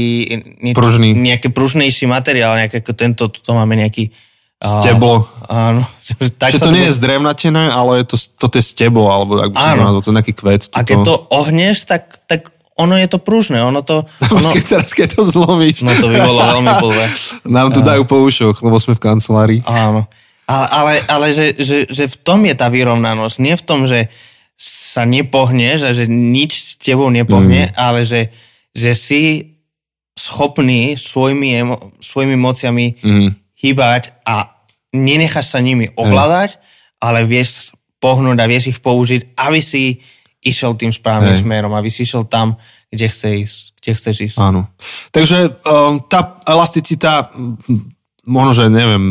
pružnejší materiál, nejaký, ako tento, to máme nejaký steblo. Áno. Čiže to nie je zdrevnatené, ale je to je steblo, alebo ak by som to nazval, nejaký kvet. A keď to ohneš, tak ono je to pružné. Teraz keď to zlomíš. No to by bolo veľmi blbé. Nám to dajú po ušoch, lebo sme v kancelárii. Áno. Ale že v tom je tá vyrovnanosť. Nie v tom, že sa nepohneš a že nič s tebou nepohne, ale že si schopný svojimi emóciami hýbať a nenecháš sa nimi ovládať, ale vieš pohnúť a vieš ich použiť, aby si išiel tým správnym smerom, aby si išiel tam, kde chceš ísť. Áno. Takže tá elasticita, možno, že neviem,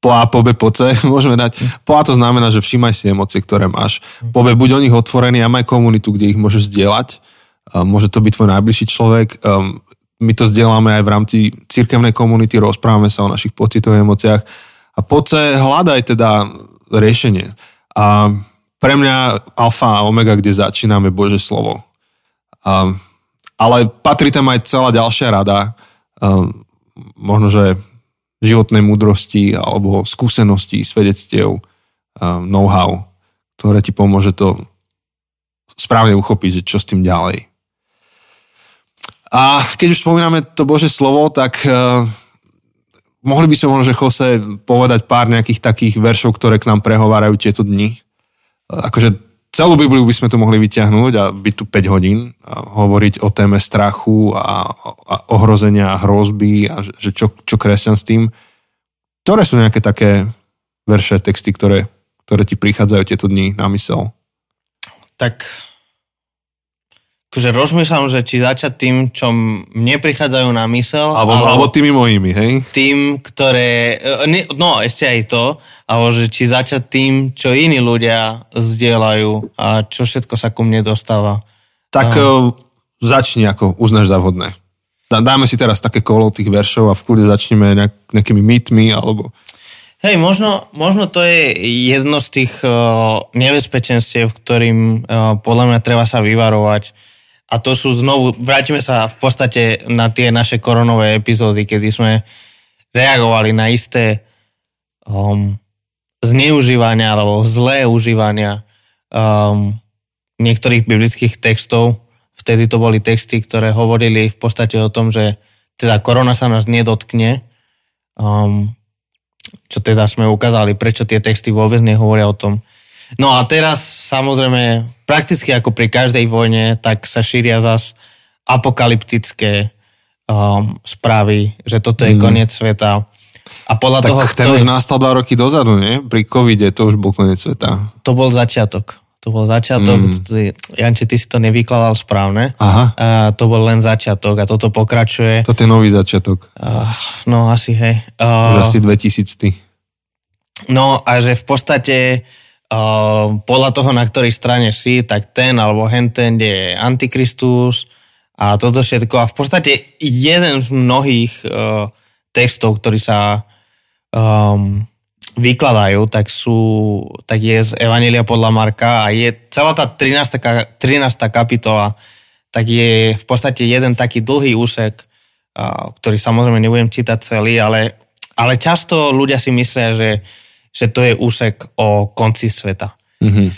po A, po B, po C, môžeme dať. Po A to znamená, že všímaj si emócie, ktoré máš. Po B, buď o nich otvorený a maj komunitu, kde ich môžeš zdieľať. Môže to byť tvoj najbližší človek. My to zdieľame aj v rámci cirkevnej komunity, rozprávame sa o našich pocitoch a emóciách. A po C, hľadaj teda riešenie. A pre mňa alfa a omega, kde začíname Božie slovo. Ale patrí tam aj celá ďalšia rada, možno, že životnej múdrosti alebo skúseností, svedectiev, know-how, ktoré ti pomôže to správne uchopiť, že čo s tým ďalej. A keď už spomíname to Božie slovo, tak mohli by sme možno, že José povedať pár nejakých takých veršov, ktoré k nám prehovárajú tieto dni. Akože celú Bibliu by sme tu mohli vyťahnuť a byť tu 5 hodín a hovoriť o téme strachu a ohrozenia a hrozby a že čo kresťan s tým. Ktoré sú nejaké také verše, texty, ktoré ti prichádzajú tieto dni na mysel? Tak akože rozmýšľam, že či začať tým, čo mne prichádzajú na mysel. Alebo tými mojimi, hej? Tým, ktoré... No, ešte aj to. Alebo že či začať tým, čo iní ľudia zdieľajú a čo všetko sa ku mne dostáva. Tak začni, ako uznáš za vhodné. Dáme si teraz také kolo tých veršov a v kľude začneme nejakými mýtmi alebo... Hej, možno to je jedno z tých nebezpečenstiev, ktorým podľa mňa treba sa vyvarovať. A to sú znovu, vrátime sa v podstate na tie naše koronové epizódy, kedy sme reagovali na isté zneužívania alebo zlé užívania niektorých biblických textov. Vtedy to boli texty, ktoré hovorili v podstate o tom, že teda korona sa nás nedotkne, čo teda sme ukázali, prečo tie texty vôbec nehovoria o tom. No a teraz samozrejme, prakticky ako pri každej vojne, tak sa šíria zas apokalyptické správy, že toto je koniec sveta. A podľa tak toho, ten už nastal 2 roky dozadu, nie? Pri covide to už bol koniec sveta. To bol začiatok. Janči, ty si to nevykladal správne. Aha. To bol len začiatok a toto pokračuje. Toto je nový začiatok. No asi, hej. Už asi 2000. No a že v podstate podľa toho, na ktorej strane si, tak ten alebo henten je Antikristus a toto všetko. A v podstate jeden z mnohých textov, ktorý sa... vykladajú, tak je z Evanjelia podľa Marka a je celá tá 13. kapitola, tak je v podstate jeden taký dlhý úsek, ktorý samozrejme nebudem čítať celý, ale často ľudia si myslia, že to je úsek o konci sveta. Mm-hmm.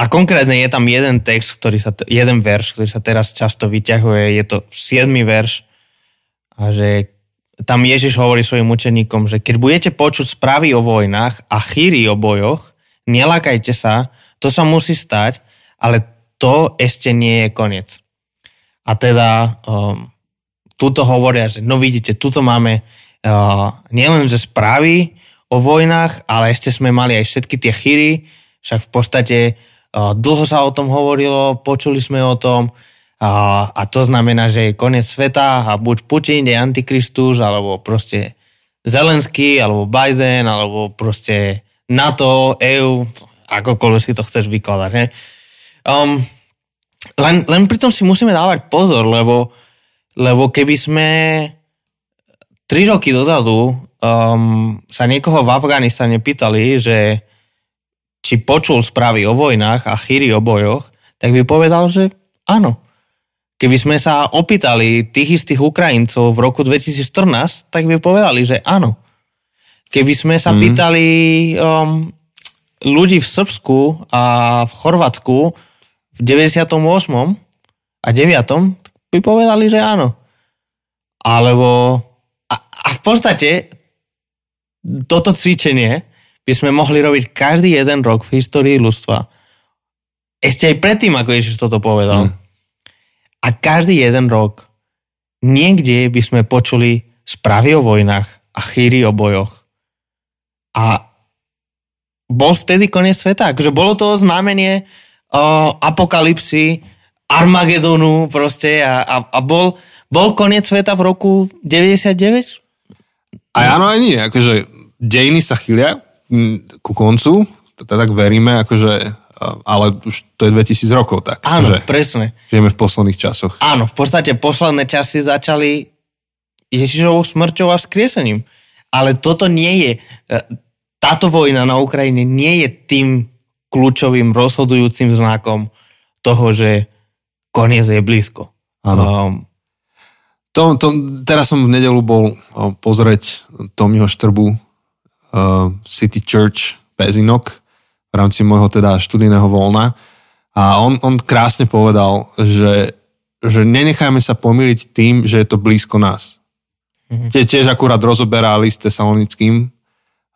A konkrétne je tam jeden text, jeden verš, ktorý sa teraz často vyťahuje, je to 7. verš a že tam Ježiš hovorí svojim učeníkom, že keď budete počuť správy o vojnách a chýry o bojoch, nelakajte sa, to sa musí stať, ale to ešte nie je koniec. A teda tuto hovoria, že no vidíte, tuto máme nielen, že správy o vojnách, ale ešte sme mali aj všetky tie chýry, však v podstate dlho sa o tom hovorilo, počuli sme o tom, a to znamená, že je koniec sveta a buď Putin je Antikristus, alebo proste Zelenský, alebo Biden, alebo proste NATO, EU, akokoľvek si to chceš vykladať. Ne? Len pritom si musíme dávať pozor, lebo keby sme 3 roky dozadu sa niekoho v Afganistane pýtali, že či počul správy o vojnách a chýry o bojoch, tak by povedal, že áno. Keby sme sa opýtali tých istých Ukrajincov v roku 2014, tak by povedali, že áno. Keby sme sa pýtali ľudí v Srbsku a v Chorvátsku v 98. a 9., tak by povedali, že áno. Alebo... A v podstate toto cvičenie by sme mohli robiť každý jeden rok v histórii ľudstva. Ešte aj predtým, ako Ježiš toto povedal. A každý jeden rok niekde by sme počuli správy o vojnách a chýry o bojoch. A bol vtedy koniec sveta. Akože bolo to znamenie apokalipsy, Armagedonu proste a bol koniec sveta v roku 99? Aj áno, aj nie. Akože dejiny sa chýlia ku koncu, teda tak veríme, akože... ale už to je 2000 rokov, tak. Áno, presne. Žijeme v posledných časoch. Áno, v podstate posledné časy začali Ježišovou smrťou a vzkriesením. Ale toto nie je, táto vojna na Ukrajine nie je tým kľúčovým, rozhodujúcim znakom toho, že koniec je blízko. Áno. Teraz som v nedeľu bol pozrieť Tommyho Štrbu City Church Pezinok, v rámci môjho teda študijného voľna. A on krásne povedal, že nenecháme sa pomýliť tým, že je to blízko nás. Tiež akurát rozoberá list Tesalonickým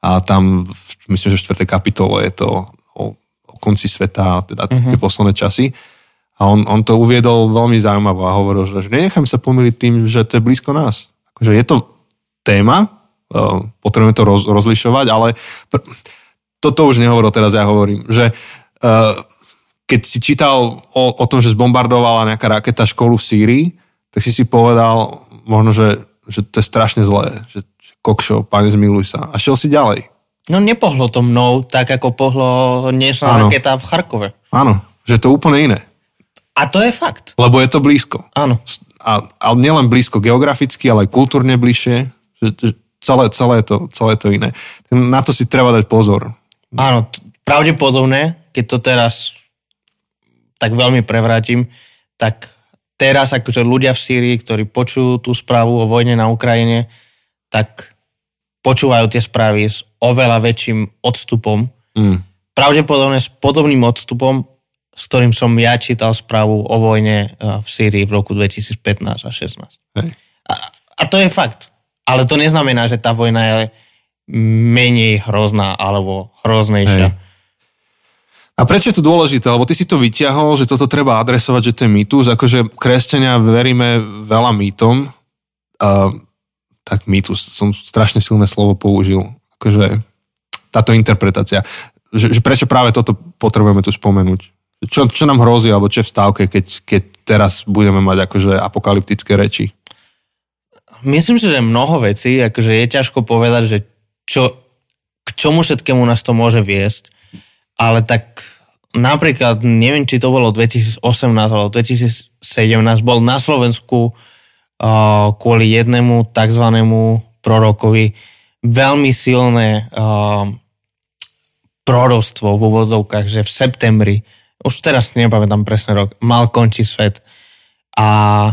a tam, myslím, že v 4. kapitole je to o konci sveta, teda tie posledné časy. A on to uviedol veľmi zaujímavo a hovoril, že nenecháme sa pomýliť tým, že to je blízko nás. Akože je to téma, potrebujeme to rozlišovať, ale... Toto už nehovoril, teraz ja hovorím, že keď si čítal o tom, že zbombardovala nejaká raketa školu v Sýrii, tak si povedal možno, že to je strašne zlé, že kokšo, Pane, zmiluj sa. A šiel si ďalej. No nepohlo to mnou, tak ako pohlo dnešná raketa v Charkove. Áno, že to úplne iné. A to je fakt. Lebo je to blízko. Áno. A nielen blízko geograficky, ale aj kultúrne bližšie. Celé to iné. Na to si treba dať pozor. Áno, pravdepodobne, keď to teraz tak veľmi prevrátim, tak teraz akože ľudia v Sýrii, ktorí počujú tú správu o vojne na Ukrajine, tak počúvajú tie správy s oveľa väčším odstupom. Mm. Pravdepodobne s podobným odstupom, s ktorým som ja čítal správu o vojne v Sýrii v roku 2015 a 2016. Hey. A to je fakt. Ale to neznamená, že tá vojna je menej hrozná alebo hroznejšia. Hey. A prečo je to dôležité? Lebo ty si to vyťahol, že toto treba adresovať, že to je mýtus. Akože kresťania veríme veľa mýtom. Tak mýtus, som strašne silné slovo použil. Akože táto interpretácia. Že prečo práve toto potrebujeme tu spomenúť? Čo nám hrozí, alebo čo je v stávke, keď teraz budeme mať akože apokalyptické reči? Myslím si, že mnoho vecí, akože je ťažko povedať, že k čomu všetkému nás to môže viesť. Ale tak napríklad, neviem, či to bolo 2018 alebo 2017, bol na Slovensku kvôli jednému takzvanému prorokovi veľmi silné proroctvo v úvodzovkách, že v septembri, už teraz nepamätám presne rok, mal končiť svet. A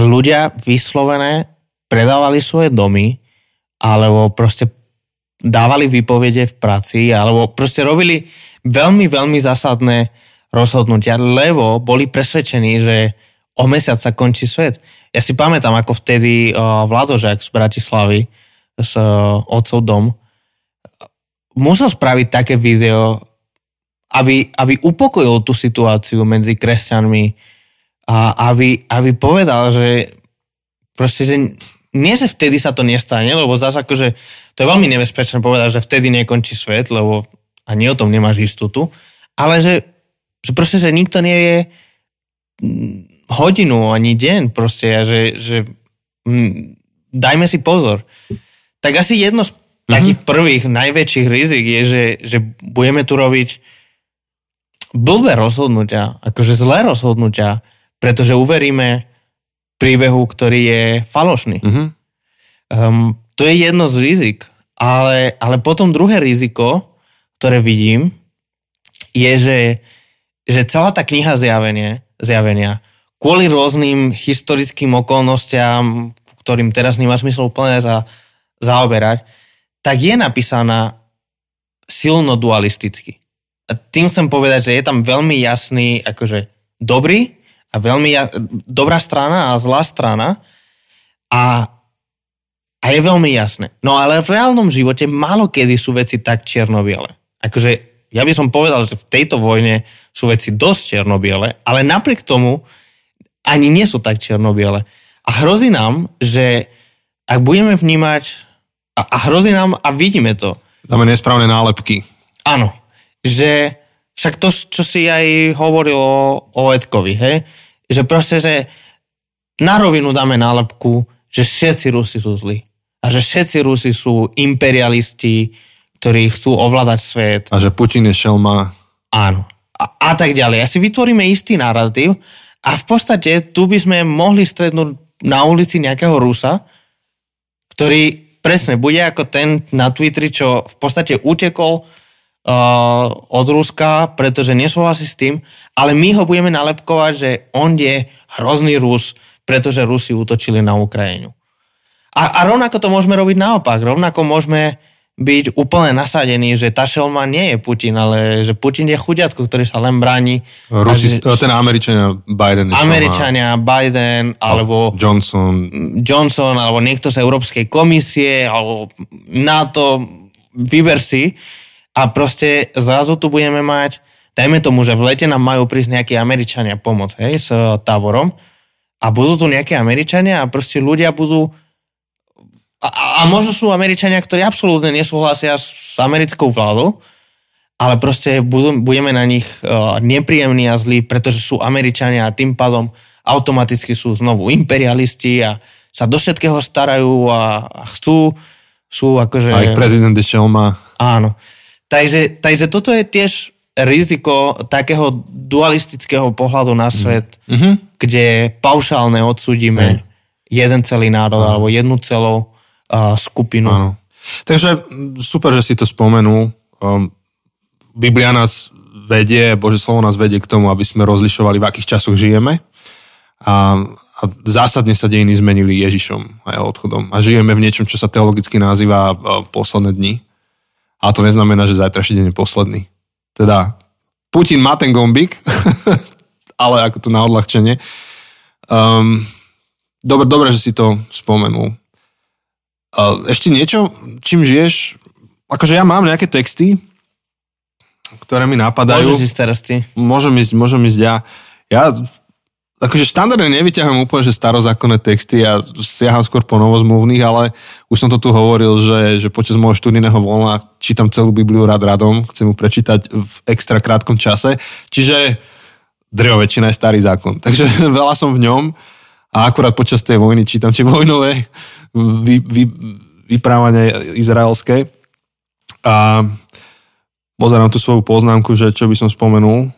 ľudia vyslovene predávali svoje domy, alebo proste dávali výpovede v práci, alebo proste robili veľmi, veľmi zásadné rozhodnutia, lebo boli presvedčení, že o mesiac sa končí svet. Ja si pamätám, ako vtedy Vladožák z Bratislavy s otcov dom musel spraviť také video, aby upokojil tú situáciu medzi kresťanmi a aby povedal, že proste, že nie, že vtedy sa to nestane, lebo zase akože to je veľmi nebezpečné povedať, že vtedy nekončí svet, lebo ani o tom nemáš istotu, ale že proste, že nikto nevie hodinu ani deň proste, a že dajme si pozor. Tak asi jedno z takých prvých najväčších rizik je, že budeme tu robiť blbé rozhodnutia, akože zlé rozhodnutia, pretože uveríme príbehu, ktorý je falošný. Mm-hmm. To je jedno z rizik, ale potom druhé riziko, ktoré vidím, je, že celá tá kniha zjavenia kvôli rôznym historickým okolnostiam, ktorým teraz nemá zmysel úplne zaoberať, tak je napísaná silno dualisticky. A tým chcem povedať, že je tam veľmi jasný akože dobrý a veľmi dobrá strana a zlá strana a je veľmi jasné. No ale v reálnom živote málo kedy sú veci tak čierno-biele. Akože ja by som povedal, že v tejto vojne sú veci dosť čierno-biele, ale napriek tomu ani nie sú tak čierno-biele. A hrozí nám, že ak budeme vnímať a hrozí nám a vidíme to. Dáme nesprávne nálepky. Áno, že však to, čo si aj hovoril o Edkovi, hej? Že proste, že na rovinu dáme nálepku, že všetci Rusi sú zlí. A že všetci Rusi sú imperialisti, ktorí chcú ovládať svet. A že Putin je šelma. Áno. A tak ďalej. Asi vytvoríme istý narratív a v podstate tu by sme mohli stretnúť na ulici nejakého Rusa, ktorý presne bude ako ten na Twitteri, čo v podstate utekol od Ruska, pretože nesúhlasí s tým, ale my ho budeme nalepkovať, že on je hrozný Rus, pretože Rusi útočili na Ukrajinu. A rovnako to môžeme robiť naopak. Rovnako môžeme byť úplne nasadení, že tá šelma nie je Putin, ale že Putin je chudiatko, ktorý sa len bráni. Ten Američania, Biden, alebo Johnson, alebo niekto z Európskej komisie, alebo NATO, vyber si. A proste zrazu tu budeme mať, dajme tomu, že v lete nám majú prísť nejakí Američania pomôcť, hej, s táborom. A budú tu nejakí Američania a proste ľudia budú... A možno sú Američania, ktorí absolútne nesúhlasia s americkou vládou, ale proste budeme na nich nepríjemní a zlí, pretože sú Američania a tým pádom automaticky sú znovu imperialisti a sa do všetkého starajú a chcú, sú akože... A ich prezident je šelma. Áno. Takže toto je tiež riziko takého dualistického pohľadu na svet, kde paušálne odsúdime jeden celý národ alebo jednu celú skupinu. Áno. Takže super, že si to spomenul. Biblia nás vedie, Božie slovo nás vedie k tomu, aby sme rozlišovali, v akých časoch žijeme. A zásadne sa dejiny zmenili Ježišom a jeho odchodom. A žijeme v niečom, čo sa teologicky nazýva posledné dni. A to neznamená, že zajtrajší deň je posledný. Teda Putin má ten gombík, ale ako to na odľahčenie. Dobre, že si to spomenul. Ešte niečo, čím žiješ? Akože ja mám nejaké texty, ktoré mi napadajú. Môžeš ísť teraz ty. Môžem ísť ja. Ja akože štandardne nevyťahujem úplne, že starozákonné texty, ja siaham skôr po novozmluvných, ale už som to tu hovoril, že počas môjho študijného voľna čítam celú Bibliu radom, chcem ju prečítať v extra krátkom čase, čiže drvivá väčšina je starý zákon, takže veľa som v ňom a akurát počas tej vojny čítam tie vojnové vyprávania izraelské a pozerám tu svoju poznámku, že čo by som spomenul.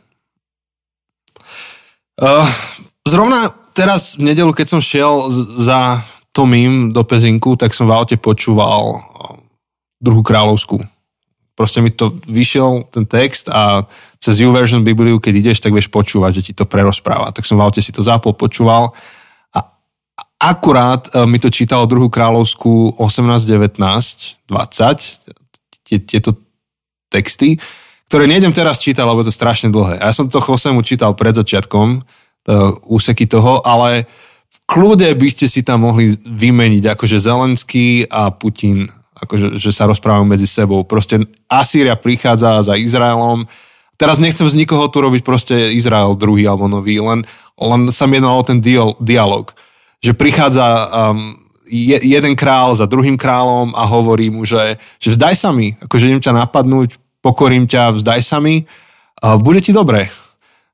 Zrovna teraz v nedeľu, keď som šiel za Tomím do Pezinku, tak som v aute počúval 2. kráľovskú. Proste mi to vyšiel ten text a cez YouVersion Bibliu, keď ideš, tak vieš počúvať, že ti to prerozpráva. Tak som v aute si to zapol, počúval a akurát mi to čítalo 2. kráľovskú 18, 19, 20, tieto texty, ktoré nejdem teraz čítať, lebo je to strašne dlhé. A ja som to Josému čítal pred začiatkom, úseky toho, ale v kľude by ste si tam mohli vymeniť, akože Zelenský a Putin, akože že sa rozprávajú medzi sebou. Proste Asýria prichádza za Izraelom. Teraz nechcem z nikoho tu robiť proste Izrael druhý alebo nový, len sa mi jednalo o ten dialog, že prichádza jeden král za druhým kráľom a hovorí mu, že vzdaj sa mi, akože idem ťa napadnúť, pokorím ťa, vzdaj sa mi, bude ti dobre.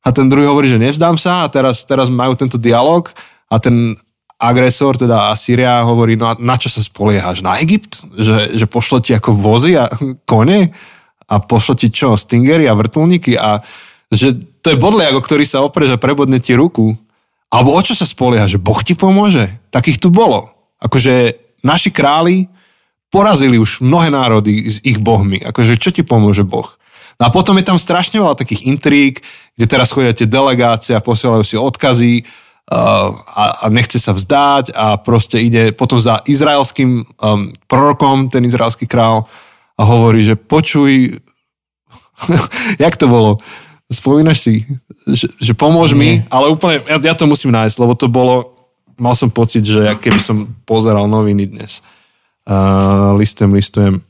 A ten druhý hovorí, že nevzdám sa a teraz majú tento dialog a ten agresor, teda Asýria, hovorí, no a na čo sa spoliehaš? Na Egypt? Že pošlo ti ako vozy a kone? A pošlo ti čo? Stingery a vrtuľníky? A že to je bodliak, o ktorý sa opreš a prebodne ti ruku. Alebo o čo sa spoliehaš? Že Boh ti pomôže? Takých tu bolo. Akože naši králi porazili už mnohé národy s ich bohmi. Akože čo ti pomôže Boh? No a potom je tam strašne veľa takých intríg, kde teraz chodia tie delegácie a posielajú si odkazy a nechce sa vzdať a proste ide potom za izraelským prorokom, ten izraelský král a hovorí, že počuj, jak to bolo? Spomínaš si, že pomôž mi, ale úplne, ja to musím nájsť, lebo to bolo, mal som pocit, že keby som pozeral noviny dnes. Listujem.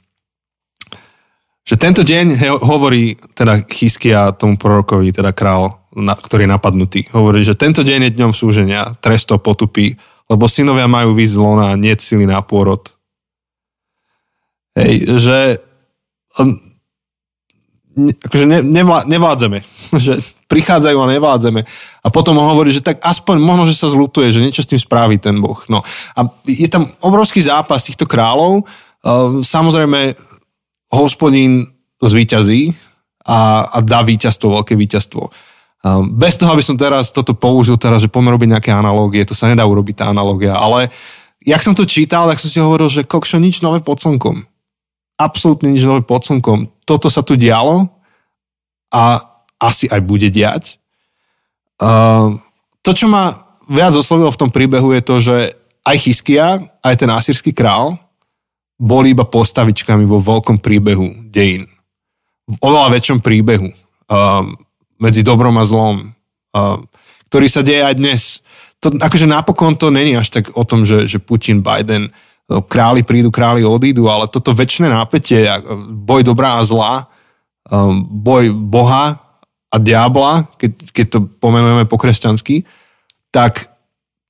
Že tento deň hovorí teda Chyskia tomu prorokovi, teda král, ktorý je napadnutý. Hovorí, že tento deň je dňom súženia, trestov potupy, lebo synovia majú výsť zlona a nie sily na pôrod. Hej, že akože nevládzeme. Že prichádzajú a nevládzeme. A potom on hovorí, že tak aspoň možno, že sa zľutuje, že niečo s tým spraví ten Boh. No. A je tam obrovský zápas týchto kráľov. Samozrejme, Hospodín zvíťazí a dá víťazstvo, veľké víťazstvo. Bez toho, aby som teraz toto použil, že poďme robiť nejaké analógie, to sa nedá urobiť tá analógia, ale jak som to čítal, tak som si hovoril, že kokšo, nič nové pod slnkom. Absolútne nič nové pod slnkom. Toto sa tu dialo a asi aj bude diať. To, čo ma viac oslovilo v tom príbehu, je to, že aj Chyskia, aj ten asýrsky král boli iba postavičkami vo veľkom príbehu dejín. V oveľa väčšom príbehu. Medzi dobrom a zlom. Ktorý sa deje aj dnes. To, akože napokon to není až tak o tom, že Putin, Biden, králi prídu, králi odídu, ale toto väčšie nápätie, boj dobrá a zlá, boj Boha a diabla, keď to pomenujeme po kresťansky, tak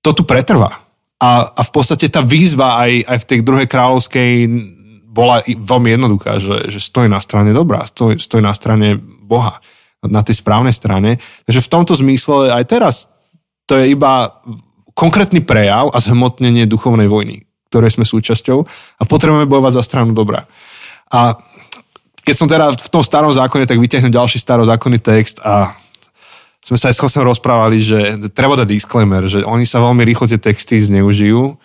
to tu pretrvá. A v podstate tá výzva aj v tej druhej kráľovskej bola veľmi jednoduchá, že stojí na strane dobrá, stojí na strane Boha, na tej správnej strane. Takže v tomto zmysle aj teraz to je iba konkrétny prejav a zhmotnenie duchovnej vojny, ktorej sme súčasťou a potrebujeme bojovať za stranu dobrá. A keď som teda v tom starom zákone, tak vytiahnem ďalší starozákonný text a sme sa aj s Joseom rozprávali, že treba dať disclaimer, že oni sa veľmi rýchlo tie texty zneužijú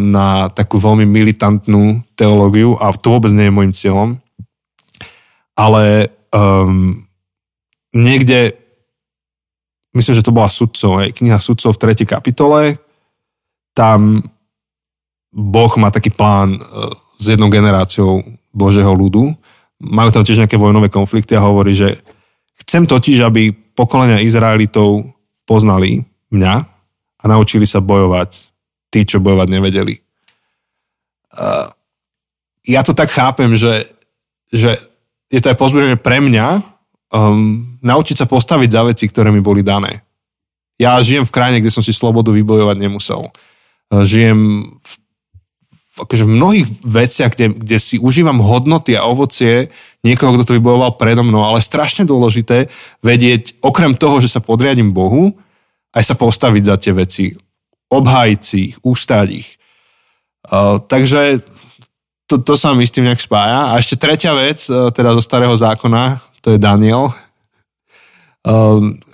na takú veľmi militantnú teológiu a to vôbec nie je môjim cieľom. Ale niekde, myslím, že to bola Sudcov, kniha Sudcov v 3. kapitole, tam Boh má taký plán s jednou generáciou Božieho ľudu. Majú tam tiež nejaké vojnové konflikty a hovorí, že chcem totiž, aby pokolenia Izraelitov poznali mňa a naučili sa bojovať tí, čo bojovať nevedeli. Ja to tak chápem, že je to aj pozbudenie pre mňa naučiť sa postaviť za veci, ktoré mi boli dané. Ja žijem v krajine, kde som si slobodu vybojovať nemusel. Žijem v mnohých veciach, kde si užívam hodnoty a ovocie niekoho, kto to vybojoval predo mnou, ale strašne dôležité vedieť, okrem toho, že sa podriadím Bohu, aj sa postaviť za tie veci, obhájiť si ich, ustáť ich. Takže to sa mi s tým nejak spája. A ešte tretia vec, teda zo Starého zákona, to je Daniel.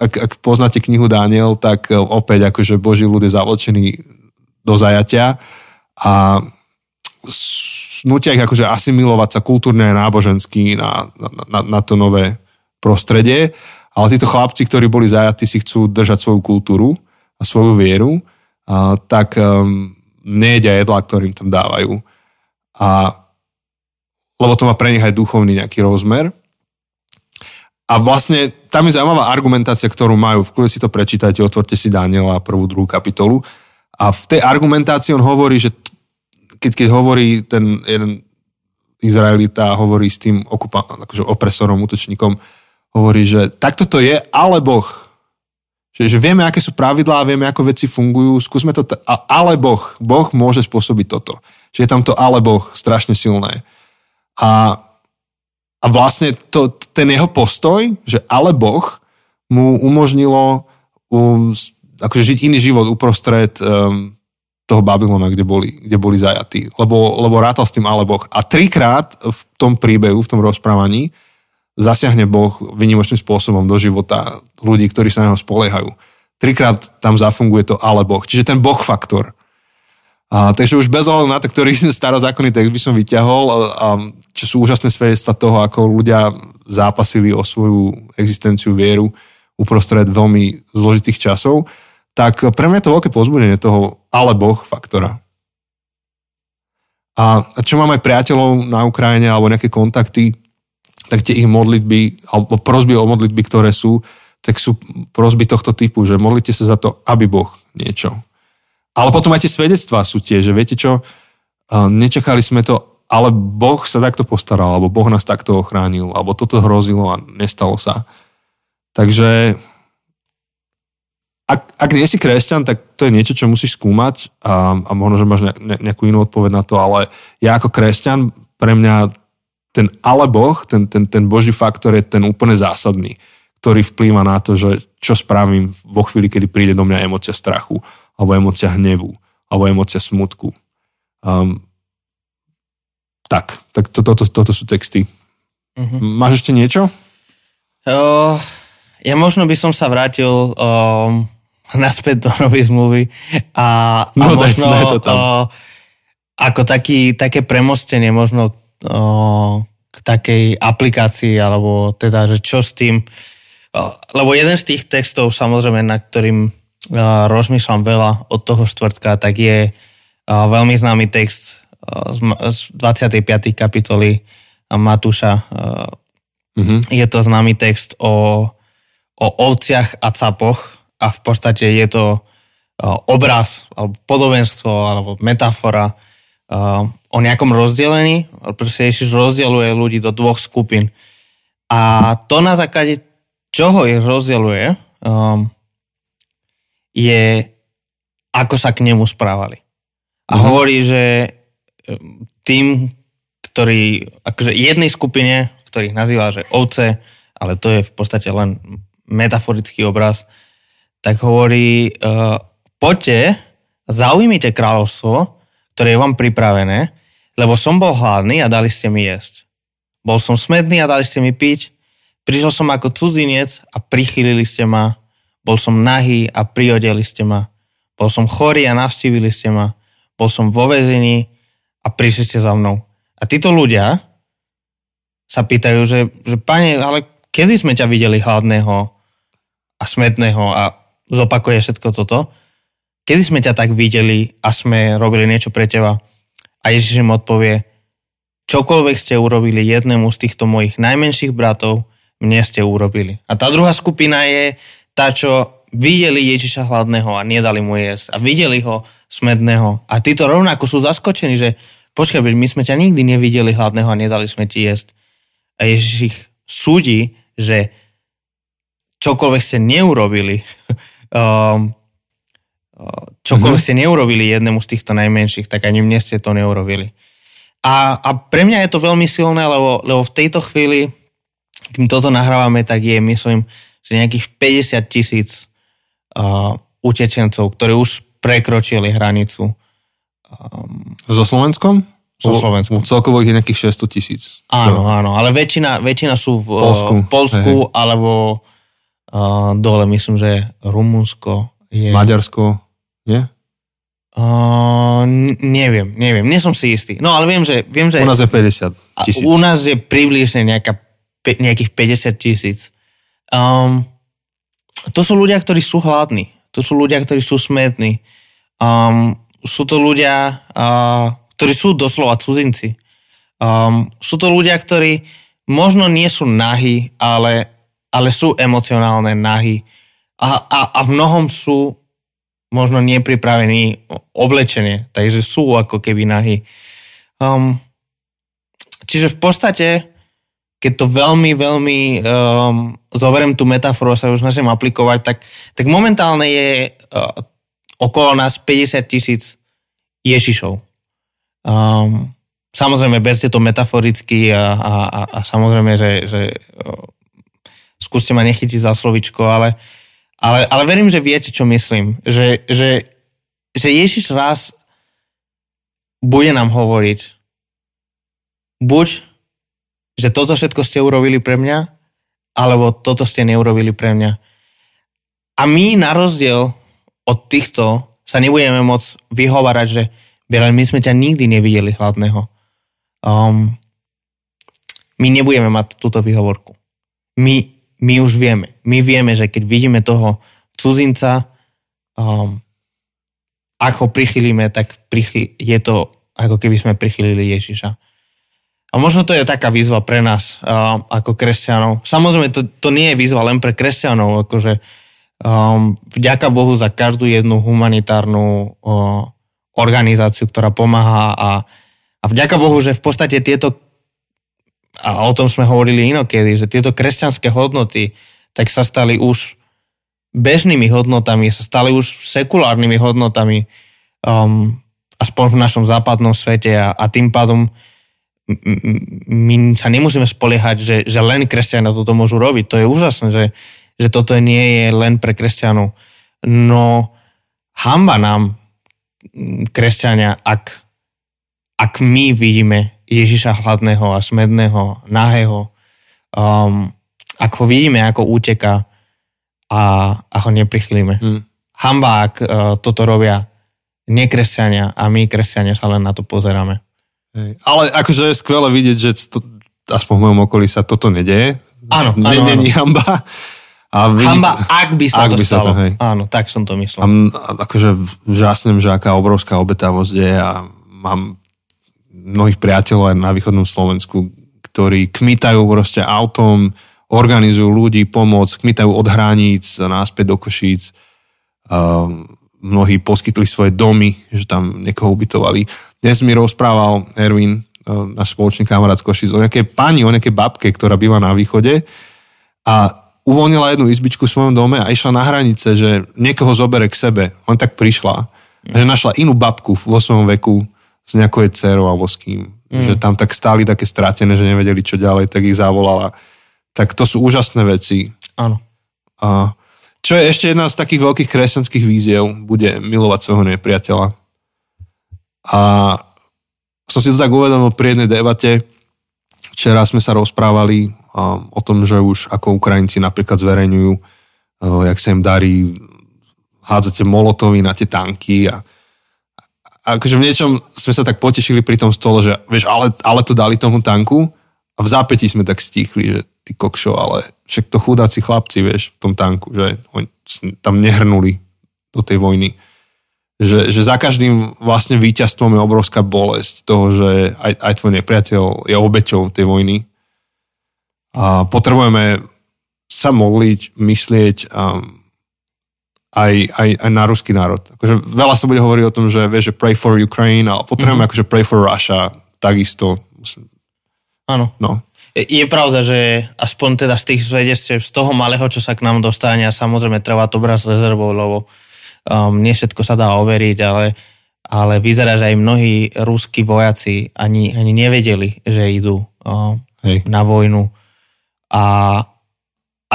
Ak poznáte knihu Daniel, tak opäť akože Boží ľud je zavlečený do zajatia a nútia ich akože asimilovať sa kultúrne a nábožensky na to nové prostredie. Ale títo chlapci, ktorí boli zajatí, si chcú držať svoju kultúru a svoju vieru, tak nejedia jedlá, ktorým tam dávajú. Lebo to má pre nich aj duchovný nejaký rozmer. A vlastne tam je zaujímavá argumentácia, ktorú majú. V kľude si to prečítajte, otvorte si Daniela 1., 2. kapitolu. A v tej argumentácii on hovorí, že keď hovorí ten jeden Izraelita, hovorí s tým akože opresorom, útočníkom, hovorí, že takto to je, ale Boh. Že vieme, aké sú pravidlá, vieme, ako veci fungujú, skúsme to, ale Boh. Boh môže spôsobiť toto. Že je tam to ale Boh strašne silné. A vlastne ten jeho postoj, že ale Boh, mu umožnilo akože žiť iný život uprostred toho Babylona, kde boli zajatí. Lebo rátal s tým ale Boh. A trikrát v tom príbehu, v tom rozprávaní zasiahne Boh výnimočným spôsobom do života ľudí, ktorí sa na neho spoliehajú. Trikrát tam zafunguje to ale Boh. Čiže ten Boh faktor. Takže už bez ohľadu na to, ktorý starozákonný text by som vyťahol, čo sú úžasné svedectvá toho, ako ľudia zápasili o svoju existenciu, vieru uprostred veľmi zložitých časov, tak pre mňa je to veľké povzbudenie toho ale Boh faktora. A čo mám aj priateľov na Ukrajine alebo nejaké kontakty, tak tie ich modlitby, alebo prosby o modlitby, ktoré sú, tak sú prosby tohto typu, že modlite sa za to, aby Boh niečo. Ale potom aj tie svedectvá sú tie, že viete čo, nečakali sme to, ale Boh sa takto postaral, alebo Boh nás takto ochránil, alebo toto hrozilo a nestalo sa. Takže Ak nie si kresťan, tak to je niečo, čo musíš skúmať a možno, že máš nejakú inú odpoveď na to, ale ja ako kresťan, pre mňa ten ale Boh, ten Boží faktor je ten úplne zásadný, ktorý vplýva na to, že čo spravím vo chvíli, kedy príde do mňa emócia strachu, alebo emócia hnevu, alebo emócia smutku. Tak toto sú texty. Uh-huh. Máš ešte niečo? Ja možno by som sa vrátil... naspäť do novej zmluvy a možno ako také premostenie možno k takej aplikácii alebo teda, že čo s tým lebo jeden z tých textov samozrejme, na ktorým rozmýšľam veľa od toho štvrtka, tak je veľmi známy text z 25. kapitoly Matúša. Je to známy text o ovciach a capoch. A v podstate je to obraz, alebo podobenstvo, alebo metafora o nejakom rozdelení. Proste Ježiš rozdeľuje ľudí do dvoch skupín. A to na základe, čoho ich rozdeľuje, je, ako sa k nemu správali. A hovorí, že tým, ktorí, akože jednej skupine, ktorých nazýva, že ovce, ale to je v podstate len metaforický obraz, tak hovorí, poďte, zaujímite kráľovstvo, ktoré je vám pripravené, lebo som bol hladný a dali ste mi jesť. Bol som smedný a dali ste mi piť. Prišiel som ako cudzinec a prichylili ste ma. Bol som nahý a priodeli ste ma. Bol som chorý a navštívili ste ma. Bol som vo väzení a prišli ste za mnou. A títo ľudia sa pýtajú, že pane, ale kedy sme ťa videli hladného a smetného a zopakuje všetko toto? Kedy sme ťa tak videli a sme robili niečo pre teba? A Ježiš im odpovie, čokoľvek ste urobili jednému z týchto mojich najmenších bratov, mne ste urobili. A tá druhá skupina je tá, čo videli Ježiša hladného a nedali mu jesť. A videli ho smedného. A títo rovnako sú zaskočení, že počkaj, my sme ťa nikdy nevideli hladného a nedali sme ti jesť. A Ježiš ich súdi, že čokoľvek ste neurobili, jednému z týchto najmenších, tak ani mne ste to neurobili. A pre mňa je to veľmi silné, lebo v tejto chvíli, kým toto nahrávame, tak je, myslím, že nejakých 50,000 utečencov, ktorí už prekročili hranicu. So Slovenskom? So Slovenskom. Celkovo ich je nejakých 600,000. Áno, ale väčšina sú v Polsku hej. Alebo dole, myslím, že Rumunsko. Maďarsko, nie? Neviem, nie som si istý. No, ale viem, že... U nás je 50,000. U nás je približne nejakých 50,000. To sú ľudia, ktorí sú hladní. To sú ľudia, ktorí sú smädní. Sú to ľudia, ktorí sú doslova cudzinci. Sú to ľudia, ktorí možno nie sú nahí, ale sú emocionálne nahí. A v mnohom sú možno nepripravení oblečenie, takže sú ako keby nahý. Čiže v podstate, keď to veľmi zoberiem tú metaforu, sa už snažím aplikovať, tak momentálne je okolo nás 50,000 Ježišov. Samozrejme, berte to metaforicky a samozrejme, že skúste ma nechytiť za slovičko, ale verím, že viete, čo myslím. Že Ježiš raz bude nám hovoriť buď, že toto všetko ste urobili pre mňa, alebo toto ste neurobili pre mňa. A my na rozdiel od týchto sa nebudeme môcť vyhovárať, že my sme ťa nikdy nevideli hladného. My nebudeme mať túto výhovorku. My už vieme. My vieme, že keď vidíme toho cudzinca, ak ho prichylíme, tak je to, ako keby sme prichylili Ježiša. A možno to je taká výzva pre nás, ako kresťanov. Samozrejme, to nie je výzva len pre kresťanov, akože vďaka Bohu za každú jednu humanitárnu organizáciu, ktorá pomáha a vďaka Bohu, že v podstate tieto a o tom sme hovorili inokedy, že tieto kresťanské hodnoty tak sa stali už bežnými hodnotami, sa stali už sekulárnymi hodnotami, aspoň v našom západnom svete a tým pádom my sa nemôžeme spoliehať, že len kresťania toto môžu robiť. To je úžasné, že toto nie je len pre kresťanov. No hanba nám, kresťania, ak my vidíme Ježiša hladného a smedného, nahého. Ak ho vidíme, ako uteká a ho neprichylíme. Hanba, ak toto robia nekresťania a my kresťania sa len na to pozeráme. Ale akože je skvelé vidieť, že aspoň v mojom okolí sa toto nedeje. Áno. Není hanba. Hanba, ak by sa to stalo. Áno, tak som to myslel. Akože žasnem, že aká obrovská obetavosť je a mám mnohých priateľov aj na východnom Slovensku, ktorí kmitajú proste autom, organizujú ľudí, pomoc, kmitajú od hraníc, náspäť do Košíc. Mnohí poskytli svoje domy, že tam niekoho ubytovali. Dnes mi rozprával Erwin, náš spoločný kamarát z Košíc, o nejakej pani, o nejakej babke, ktorá býva na východe a uvoľnila jednu izbičku v svojom dome a išla na hranice, že niekoho zobere k sebe. On tak prišla, že našla inú babku vo svojom veku, s nejakou dcerou alebo s kým. Že tam tak stáli také stratené, že nevedeli čo ďalej, tak ich zavolala. Tak to sú úžasné veci. Áno. A čo je ešte jedna z takých veľkých kresťanských víziev, bude milovať svojho nepriateľa. A som si to tak uvedomil pri jednej debate, v Včera sme sa rozprávali o tom, že už ako Ukrajinci napríklad zverejňujú, jak sa im darí, hádzate molotovy na tie tanky a akože v niečom sme sa tak potešili pri tom stole, že vieš, ale to dali tomu tanku a v zápätí sme tak stichli, že ty kokšo, ale však to chudáci chlapci, vieš, v tom tanku, že oni tam nehrnuli do tej vojny. Že za každým vlastne víťazstvom je obrovská bolesť toho, že aj tvoj nepriateľ je obeťou tej vojny. A potrebujeme sa modliť, myslieť aj na ruský národ. Akože veľa sa bude hovoriť o tom, že, vieš, že pray for Ukraine, ale potrebujeme akože pray for Russia takisto. Áno. No. Je pravda, že aspoň teda z tých svedectiev, z toho malého, čo sa k nám dostane, a samozrejme treba to brať s rezervou, lebo nie všetko sa dá overiť, ale vyzerá, že aj mnohí ruskí vojaci ani nevedeli, že idú na vojnu. A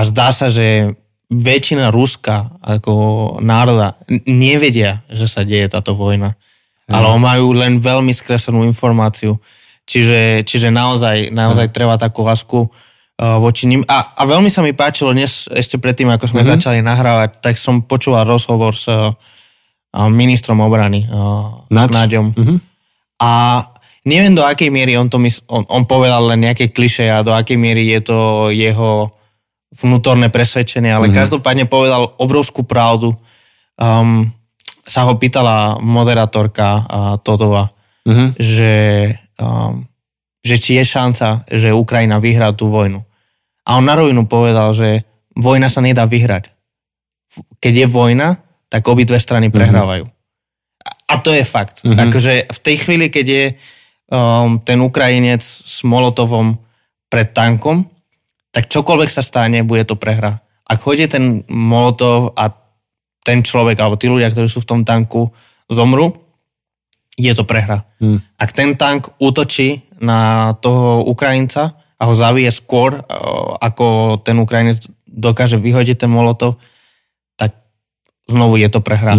zdá sa, že väčšina Ruska ako národa nevedia, že sa deje táto vojna. Hej. Ale majú len veľmi skreslenú informáciu. Čiže naozaj treba takú lásku voči ním. A veľmi sa mi páčilo dnes, ešte predtým, ako sme začali nahrávať, tak som počúval rozhovor s ministrom obrany, s Náďom. Mm-hmm. A neviem, do akej miery on povedal len nejaké klišé a do akej miery je to jeho vnútorné presvedčenie, ale každopádne povedal obrovskú pravdu. Sa ho pýtala moderátorka Todova, že či je šanca, že Ukrajina vyhrá tú vojnu. A on na rovinu povedal, že vojna sa nedá vyhrať. Keď je vojna, tak obidve strany prehrávajú. A to je fakt. Takže v tej chvíli, keď je ten Ukrajinec s Molotovom pred tankom, tak čokoľvek sa stane, bude to prehra. Ak chodí ten Molotov a ten človek, alebo tí ľudia, ktorí sú v tom tanku, zomru, je to prehra. Ak ten tank útočí na toho Ukrajinca a ho zabije skôr, ako ten Ukrajinec dokáže vyhodiť ten molotov, tak znovu je to prehra.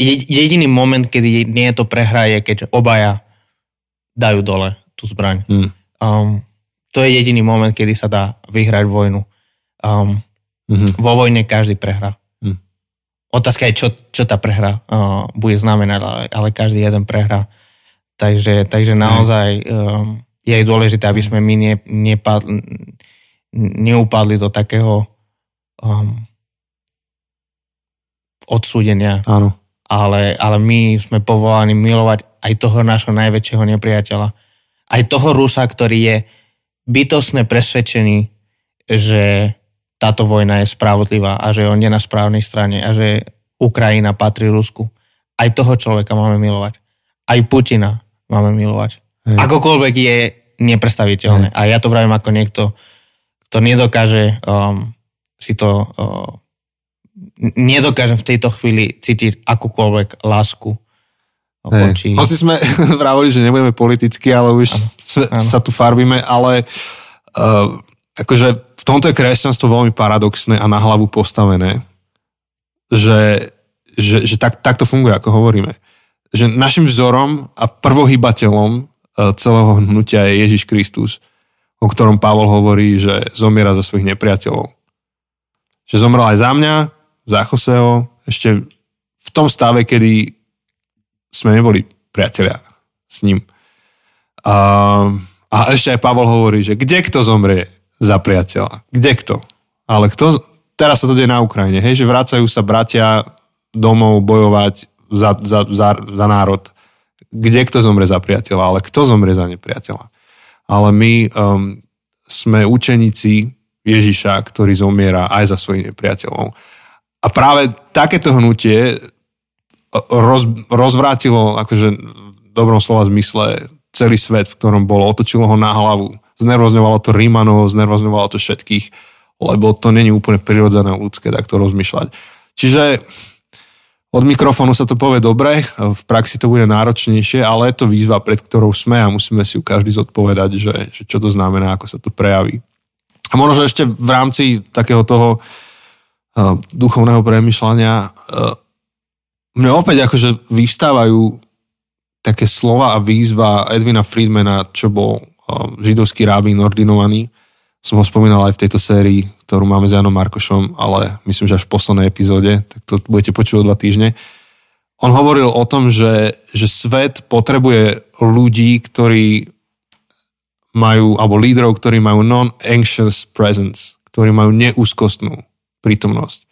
Jediný moment, kedy nie je to prehra, je keď obaja dajú dole tú zbraň. To je jediný moment, kedy sa dá vyhrať vojnu. Vo vojne každý prehrá. Otázka je, čo tá prehra bude znamenať, ale každý jeden prehrá. Takže naozaj je dôležité, aby sme my neupadli do takého odsúdenia. Áno. Ale my sme povolaní milovať aj toho nášho najväčšieho nepriateľa. Aj toho Rusa, ktorý je bytostne presvedčený, že táto vojna je spravodlivá a že on je na správnej strane a že Ukrajina patrí Rusku. Aj toho človeka máme milovať. Aj Putina máme milovať. Hej. Akokoľvek je nepredstaviteľné. Hej. A ja to vravím ako niekto, kto nedokáže nedokážem v tejto chvíli cítiť akúkoľvek lásku. Hej. Hoci sme vravili, že nebudeme politicky, ale už sa tu farbíme, ale akože v tomto je kresťanstvo veľmi paradoxné a na hlavu postavené, že tak to funguje, ako hovoríme. Že našim vzorom a prvohybateľom celého hnutia je Ježiš Kristus, o ktorom Pavol hovorí, že zomiera za svojich nepriateľov. Že zomrel aj za mňa, za Joseho, ešte v tom stave, kedy sme neboli priatelia s ním. A ešte aj Pavol hovorí, že kde kto zomrie za priateľa? Kde kto? Ale kto? Teraz sa to deje na Ukrajine, hej? Že vracajú sa bratia domov bojovať za národ. Kde kto zomre za priateľa, ale kto zomre za nepriateľa. Ale my sme učeníci Ježiša, ktorý zomiera aj za svojich nepriateľov. A práve takéto hnutie rozvrátilo, akože v dobrom slova zmysle, celý svet, v ktorom bolo, otočilo ho na hlavu. Znervozňovalo to Rímanov, znervozňovalo to všetkých, lebo to není úplne prirodzené ľudské takto rozmýšľať. Čiže od mikrofónu sa to povie dobre, v praxi to bude náročnejšie, ale je to výzva, pred ktorou sme a musíme si ju každý zodpovedať, že čo to znamená, ako sa to prejaví. A možno, že ešte v rámci takého toho duchovného premyšľania mne opäť akože vyvstávajú také slova a výzva Edwina Friedmana, čo bol židovský rábin ordinovaný. Som ho spomínal aj v tejto sérii, ktorú máme s Janom Markošom, ale myslím, že až v poslednej epizóde, tak to budete počuť o 2 týždne. On hovoril o tom, že svet potrebuje ľudí, ktorí majú, alebo lídrov, ktorí majú non-anxious presence, ktorí majú neúzkostnú prítomnosť.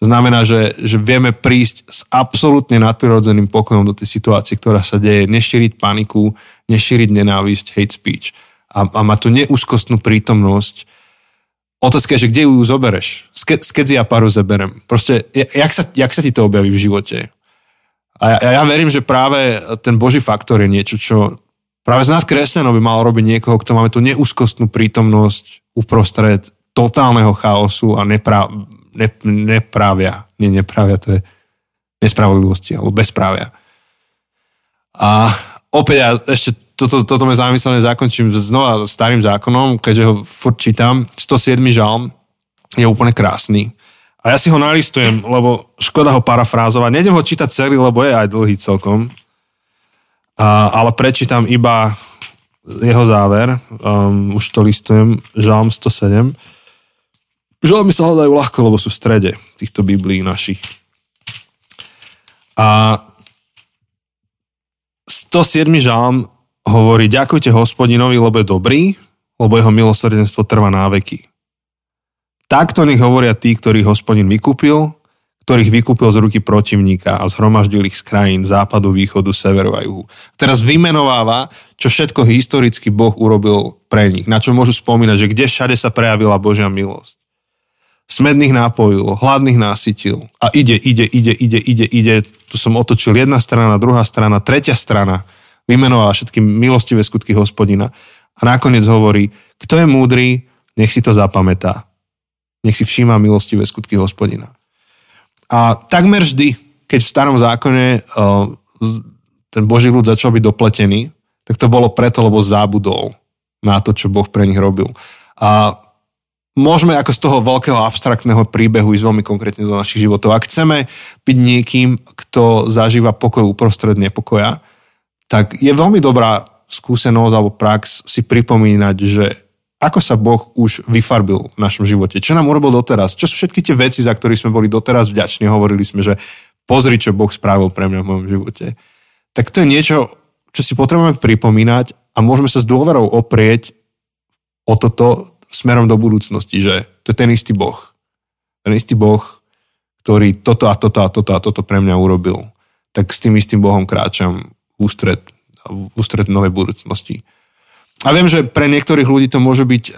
To znamená, že vieme prísť s absolútne nadprirodzeným pokojom do tej situácie, ktorá sa deje, nešíriť paniku, nešíriť nenávisť, hate speech a má tu neúzkostnú prítomnosť. Otázka je, že kde ju zobereš? Skedzi ja paru zeberem. Proste, jak sa ti to objaví v živote? A ja verím, že práve ten Boží faktor je niečo, čo práve z nás kresťanov by malo robiť niekoho, kto máme tú neúzkostnú prítomnosť uprostred totálneho chaosu a neprávia, to je nespravodlivosti alebo bezprávia. A opäť ja ešte toto ma zamyslené zakončím znova starým zákonom, keďže ho furt čítam. 107. žalm je úplne krásny. A ja si ho nalistujem, lebo škoda ho parafrázovať. Nejdem ho čítať celý, lebo je aj dlhý celkom. Ale prečítam iba jeho záver. Už to listujem. Žalm 107. Žalmy sa hľadajú ľahko, lebo sú v strede týchto biblií našich. A 107. žalm hovorí: ďakujte Hospodinovi, lebo je dobrý, lebo jeho milosrdenstvo trvá náveky. Takto nech hovoria tí, ktorých Hospodin vykúpil, ktorých vykúpil z ruky protivníka a zhromaždil ich z krajín západu, východu, severu a juhu. Teraz vymenováva, čo všetko historicky Boh urobil pre nich, na čo môžu spomínať, že kde všade sa prejavila Božia milosť. Smedných nápojil, hladných násytil a ide. Tu som otočil jedna strana, druhá strana, tretia strana. Vymenovala všetky milostivé skutky Hospodina. A nakoniec hovorí: kto je múdry, nech si to zapamätá. Nech si všíma milostivé skutky Hospodina. A takmer vždy, keď v starom zákone ten Boží ľud začal byť dopletený, tak to bolo preto, lebo zabudol na to, čo Boh pre nich robil. A môžeme ako z toho veľkého abstraktného príbehu ísť veľmi konkrétne do našich životov. Ak chceme byť niekým, kto zažíva pokoj uprostred nepokoja, tak je veľmi dobrá skúsenosť alebo prax si pripomínať, že ako sa Boh už vyfarbil v našom živote. Čo nám urobil doteraz? Čo sú všetky tie veci, za ktorých sme boli doteraz vďační? Hovorili sme, že pozri, čo Boh spravil pre mňa v mojom živote. Tak to je niečo, čo si potrebujeme pripomínať a môžeme sa s dôverou oprieť o toto smerom do budúcnosti, že to je ten istý Boh. Ten istý Boh, ktorý toto a toto pre mňa urobil. Tak s tým istým Bohom kráčam v ústred novej budúcnosti. A viem, že pre niektorých ľudí to môže byť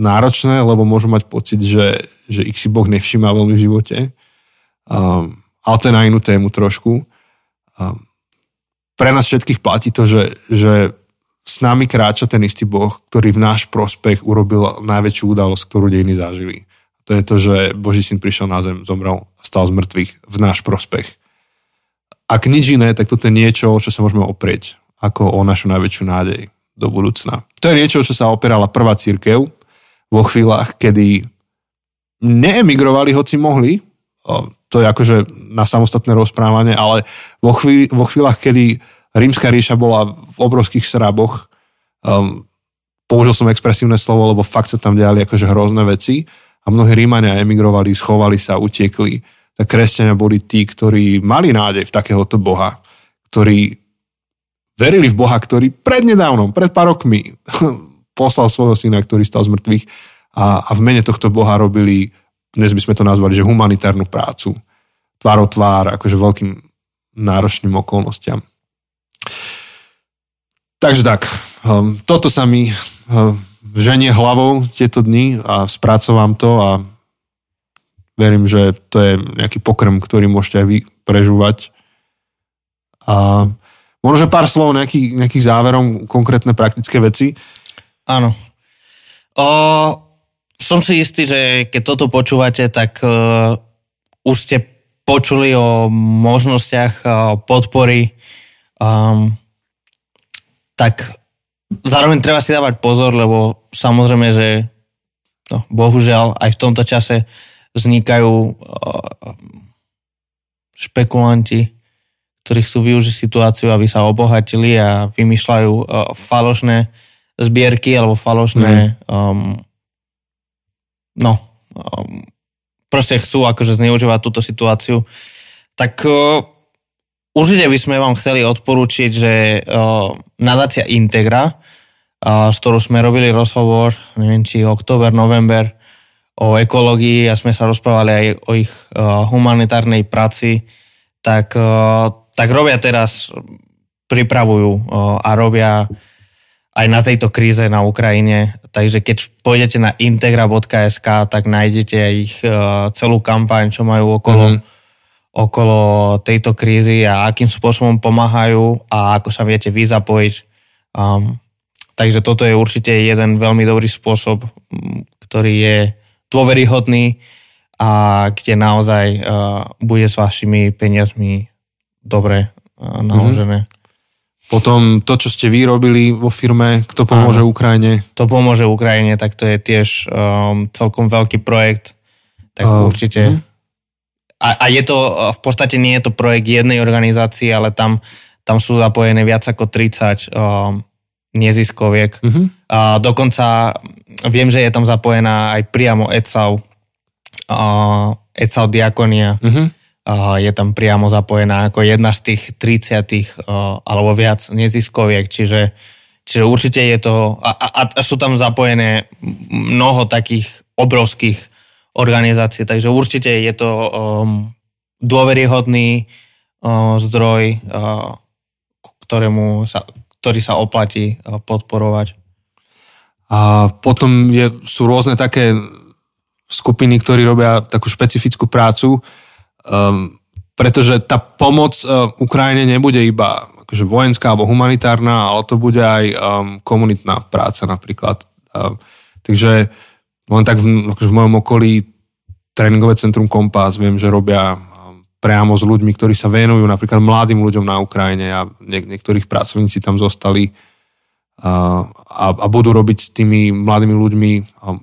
náročné, lebo môžu mať pocit, že ich si Boh nevšíma veľmi v živote. Ale to je na inú tému trošku. Pre nás všetkých platí to, že s nami kráča ten istý Boh, ktorý v náš prospech urobil najväčšiu udalosť, ktorú dejiny zažili. To je to, že Boží syn prišiel na zem, zomrel a stal z mŕtvych v náš prospech. Ak nič iné, tak toto je niečo, čo sa môžeme oprieť ako o našu najväčšiu nádej do budúcna. To je niečo, čo sa opierala prvá cirkev vo chvíľach, kedy neemigrovali, hoci mohli. To je akože na samostatné rozprávanie, ale vo chvíľach, kedy Rímska ríša bola v obrovských sraboch. Použil som expresívne slovo, lebo fakt sa tam diali akože hrozné veci a mnohí Rímania emigrovali, schovali sa, utiekli. Tak kresťania boli tí, ktorí mali nádej v takéhoto Boha, ktorí verili v Boha, ktorý prednedávnom, pred pár rokmi poslal svojho syna, ktorý stal z mŕtvych a v mene tohto Boha robili, dnes by sme to nazvali, že humanitárnu prácu. Tvár o tvár, akože veľkým náročným okolnostiam. Takže tak, toto sa mi ženie hlavou tieto dni a spracovám to a verím, že to je nejaký pokrm, ktorý môžete aj vy prežúvať. A možno, že pár slov nejakých záverom, konkrétne praktické veci. Áno. Som si istý, že keď toto počúvate, tak už ste počuli o možnostiach podpory. Tak zároveň treba si dávať pozor, lebo samozrejme, že bohužiaľ aj v tomto čase vznikajú špekulanti, ktorí chcú využiť situáciu, aby sa obohatili a vymýšľajú falošné zbierky alebo falošné proste chcú akože zneužívať túto situáciu. Tak určite by sme vám chceli odporúčiť, že nadácia Integra, s ktorou sme robili rozhovor, neviem či október, november, o ekológii a sme sa rozprávali aj o ich humanitárnej práci, tak robia teraz, pripravujú a robia aj na tejto kríze na Ukrajine. Takže keď pôjdete na integra.sk, tak nájdete aj ich celú kampaň, čo majú okolo tejto krízy a akým spôsobom pomáhajú a ako sa viete vy zapojiť. Takže toto je určite jeden veľmi dobrý spôsob, ktorý je dôveryhodný a kde naozaj bude s vašimi peniazmi dobre naložené. Potom to, čo ste vyrobili vo firme, Kto pomôže Ukrajine? To pomôže Ukrajine, tak to je tiež celkom veľký projekt, tak určite. A je to, v podstate nie je to projekt jednej organizácie, ale tam sú zapojené viac ako 30 neziskoviek. A dokonca viem, že je tam zapojená aj priamo ECAU Diakonia. Je tam priamo zapojená ako jedna z tých 30 alebo viac neziskoviek, čiže určite je to a sú tam zapojené mnoho takých obrovských organizácií, takže určite je to dôveryhodný zdroj, ktorý sa oplatí podporovať. A potom sú rôzne také skupiny, ktorí robia takú špecifickú prácu, pretože tá pomoc Ukrajine nebude iba akože vojenská alebo humanitárna, ale to bude aj komunitná práca napríklad. Takže len tak akože v mojom okolí Tréningové centrum Kompas, viem, že robia priamo s ľuďmi, ktorí sa venujú napríklad mladým ľuďom na Ukrajine a niektorých pracovníci tam zostali a budú robiť s tými mladými ľuďmi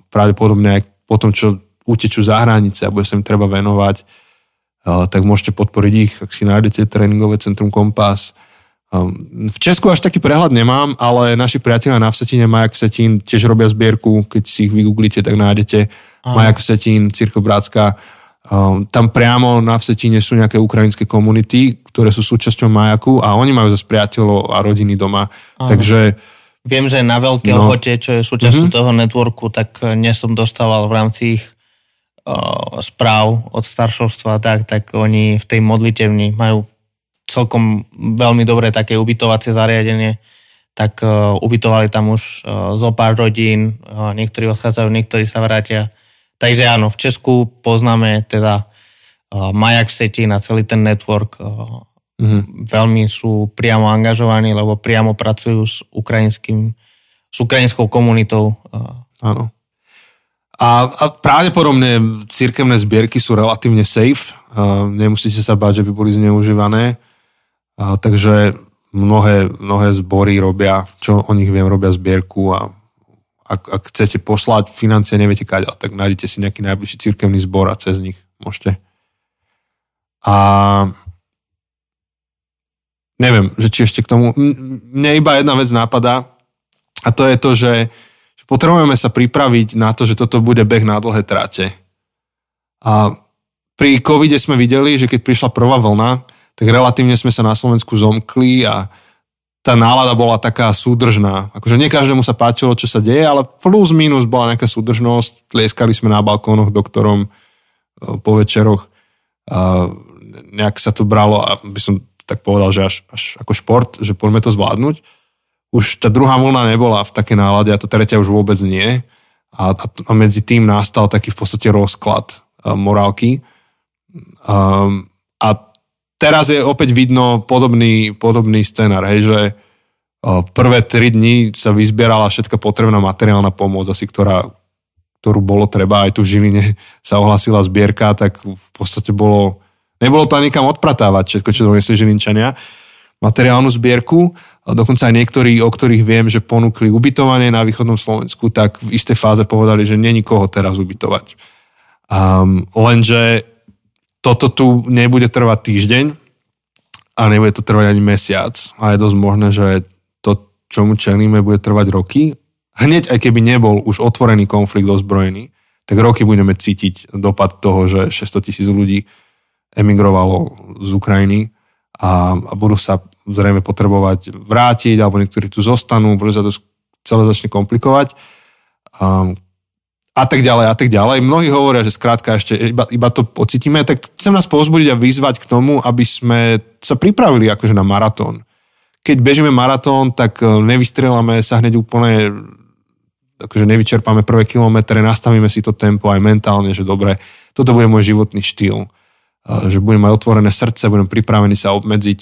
pravdepodobne aj po tom, čo utečú za hranice a bude sa im treba venovať. Tak môžete podporiť ich, ak si nájdete Tréningové centrum Kompas. V Česku až taký prehľad nemám, ale naši priatelia na Vsetíne, Majak Vsetín, tiež robia zbierku, keď si ich vygooglite, tak nájdete. Majak Vsetín, Církev Bratská. Tam priamo na Vsetíne sú nejaké ukrajinské komunity, ktoré sú súčasťou Majaku a oni majú zase priateľov a rodiny doma. Takže viem, že na Veľkej Lhote, čo je súčasťou toho networku, tak nie som dostával v rámci ich správ od staršovstva, tak oni v tej modlitevni majú celkom veľmi dobré také ubytovacie zariadenie, tak ubytovali tam už zo pár rodín, niektorí odchádzajú, niektorí sa vrátia. Takže áno, v Česku poznáme teda Majak Vsetín a celý ten network. Veľmi sú priamo angažovaní, lebo priamo pracujú s ukrajinskou komunitou. Áno. A pravdepodobne cirkevné zbierky sú relatívne safe. Nemusíte sa báť, že by boli zneužívané. Takže mnohé zbory robia, čo o nich viem, robia zbierku a ak chcete poslať financie, neviete kadeľ, tak nájdete si nejaký najbližší cirkevný zbor a cez nich môžete. A neviem, že či ešte k tomu. Mne iba jedna vec nápadá a to je to, že potrebujeme sa pripraviť na to, že toto bude beh na dlhé tráte. A pri covide sme videli, že keď prišla prvá vlna, tak relatívne sme sa na Slovensku zomkli a tá nálada bola taká súdržná. Akože nie každému sa páčilo, čo sa deje, ale plus minus bola nejaká súdržnosť. Tlieskali sme na balkónoch doktorom po večeroch. A nejak sa to bralo a by som tak povedal, že až ako šport, že poďme to zvládnuť. Už tá druhá vlna nebola v takej nálade a tá tretia už vôbec nie. A medzi tým nastal taký v podstate rozklad morálky. A teraz je opäť vidno podobný scénar, hej, že prvé 3 dni sa vyzbierala všetka potrebná materiálna pomoc, asi ktorú bolo treba. Aj tu v Žiline sa ohlasila zbierka, tak v podstate nebolo to ani kam odpratávať všetko, čo doniesli Žilinčania. Materiálnu zbierku, dokonca aj niektorí, o ktorých viem, že ponúkli ubytovanie na východnom Slovensku, tak v istej fáze povedali, že nie nikoho teraz ubytovať. Lenže toto tu nebude trvať týždeň a nebude to trvať ani mesiac. A je dosť možné, že to, čomu čelíme, bude trvať roky hneď aj keby nebol už otvorený konflikt ozbrojený, tak roky budeme cítiť dopad toho, že 600 000 ľudí emigrovalo z Ukrajiny a budú sa zrejme potrebovať vrátiť, alebo niektorí tu zostanú, bude sa to celé začne komplikovať. A tak ďalej, a tak ďalej. Mnohí hovoria, že skrátka ešte iba to pocítime, tak chcem nás povzbudiť a vyzvať k tomu, aby sme sa pripravili akože na maratón. Keď bežíme maratón, tak nevystrieľame sa hneď úplne, akože nevyčerpáme prvé kilometre, nastavíme si to tempo aj mentálne, že dobre, toto bude môj životný štýl, že budem mať otvorené srdce, budem pripravený sa obmedziť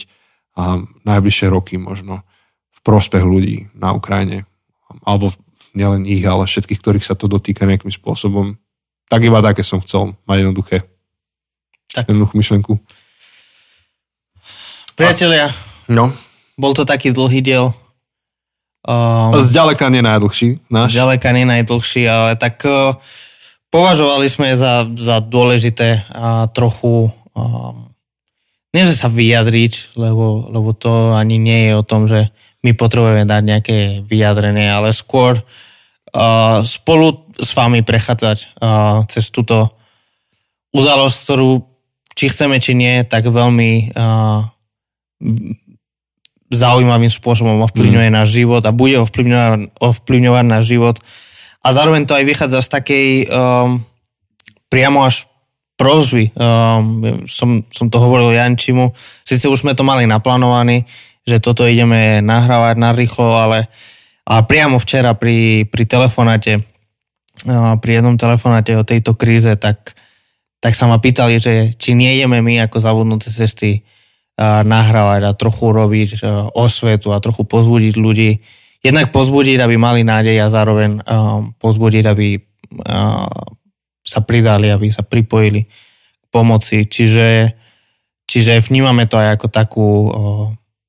a najbližšie roky možno v prospech ľudí na Ukrajine, alebo nielen ich, ale všetkých, ktorých sa to dotýka nejakým spôsobom. Tak iba také som chcel mať jednoduchú myšlenku. Priatelia, no. Bol to taký dlhý diel. Zďaleka nie najdlhší náš. Zďaleka nie najdlhší, ale tak považovali sme za dôležité trochu nie, že sa vyjadriť, lebo to ani nie je o tom, že my potrebujeme dať nejaké vyjadrenie, ale skôr spolu s vami prechádzať cez túto udalosť, ktorú či chceme, či nie, tak veľmi zaujímavým spôsobom ovplyvňuje náš život a bude ovplyvňovať náš život. A zároveň to aj vychádza z takej priamo až prosby. Som to hovoril Jančimu. Sice už sme to mali naplánovaný, že toto ideme nahrávať narýchlo, ale priamo včera pri telefonáte, pri jednom telefonáte o tejto kríze, tak sa ma pýtali, že či nejdeme my ako Zabudnuté cesty nahrávať a trochu robiť osvetu a trochu pozbudiť ľudí. Jednak pozbudiť, aby mali nádej a zároveň pozbudiť, aby sa pridali, aby sa pripojili k pomoci. Čiže vnímame to aj ako takú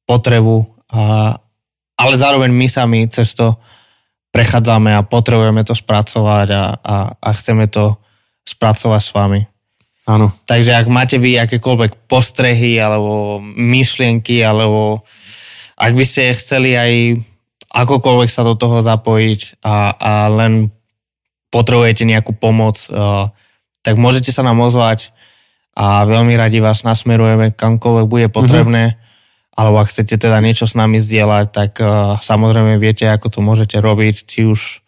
potrebu, ale zároveň my sami cez to prechádzame a potrebujeme to spracovať a chceme to spracovať s vami. Áno. Takže ak máte vy akékoľvek postrehy alebo myšlienky, alebo ak by ste chceli aj akokoľvek sa do toho zapojiť a len potrebujete nejakú pomoc, tak môžete sa nám ozvať a veľmi radi vás nasmerujeme kamkoľvek bude potrebné. Mhm. Alebo ak chcete teda niečo s nami zdieľať, tak samozrejme viete, ako to môžete robiť, či už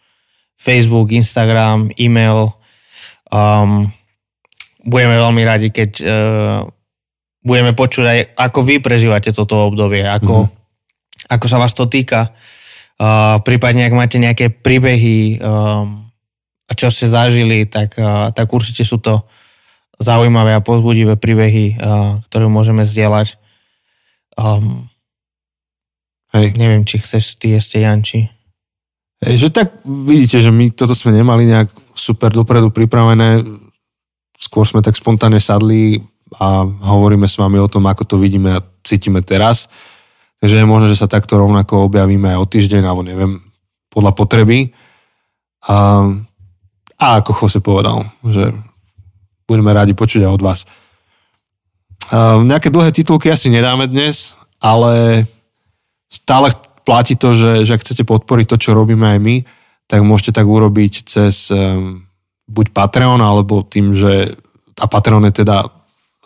Facebook, Instagram, e-mail. Budeme veľmi radi, keď budeme počuť aj, ako vy prežívate toto obdobie, ako sa vás to týka. Prípadne, ak máte nejaké príbehy a čo ste zažili, tak určite sú to zaujímavé a povzbudivé príbehy, ktoré môžeme zdieľať. Hej. Neviem, či chceš ty ešte, Janči. Hej, že tak vidíte, že my toto sme nemali nejak super dopredu pripravené, skôr sme tak spontánne sadli a hovoríme s vami o tom, ako to vidíme a cítime teraz, takže je možné, že sa takto rovnako objavíme aj o týždeň, alebo neviem, podľa potreby a ako José povedal, že budeme rádi počuť aj od vás. Nejaké dlhé titulky asi nedáme dnes, ale stále platí to, že ak chcete podporiť to, čo robíme aj my, tak môžete tak urobiť cez buď Patreon, alebo tým, že a Patreon je teda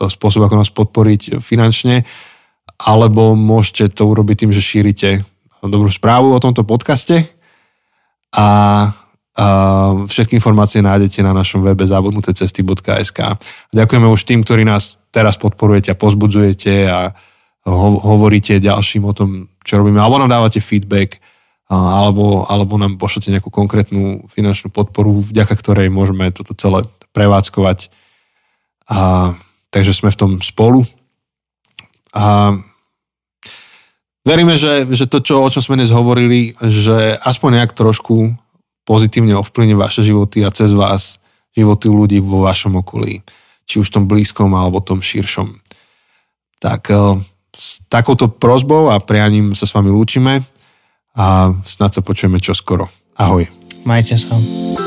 spôsob, ako nás podporiť finančne, alebo môžete to urobiť tým, že šírite dobrú správu o tomto podcaste a všetky informácie nájdete na našom webe zabudnutecesty.sk. Ďakujeme už tým, ktorí nás teraz podporujete a pozbudzujete a hovoríte ďalším o tom, čo robíme, alebo nám dávate feedback, alebo nám pošlete nejakú konkrétnu finančnú podporu, vďaka ktorej môžeme toto celé prevádzkovať. Takže sme v tom spolu. A veríme, že to, o čom sme dnes hovorili, že aspoň nejak trošku pozitívne ovplyvne vaše životy a cez vás životy ľudí vo vašom okolí. Či už tom blízkom, alebo tom širšom. Tak s takouto prosbou a prianím sa s vami lúčime a snad sa počujeme čoskoro. Ahoj. Majte sa.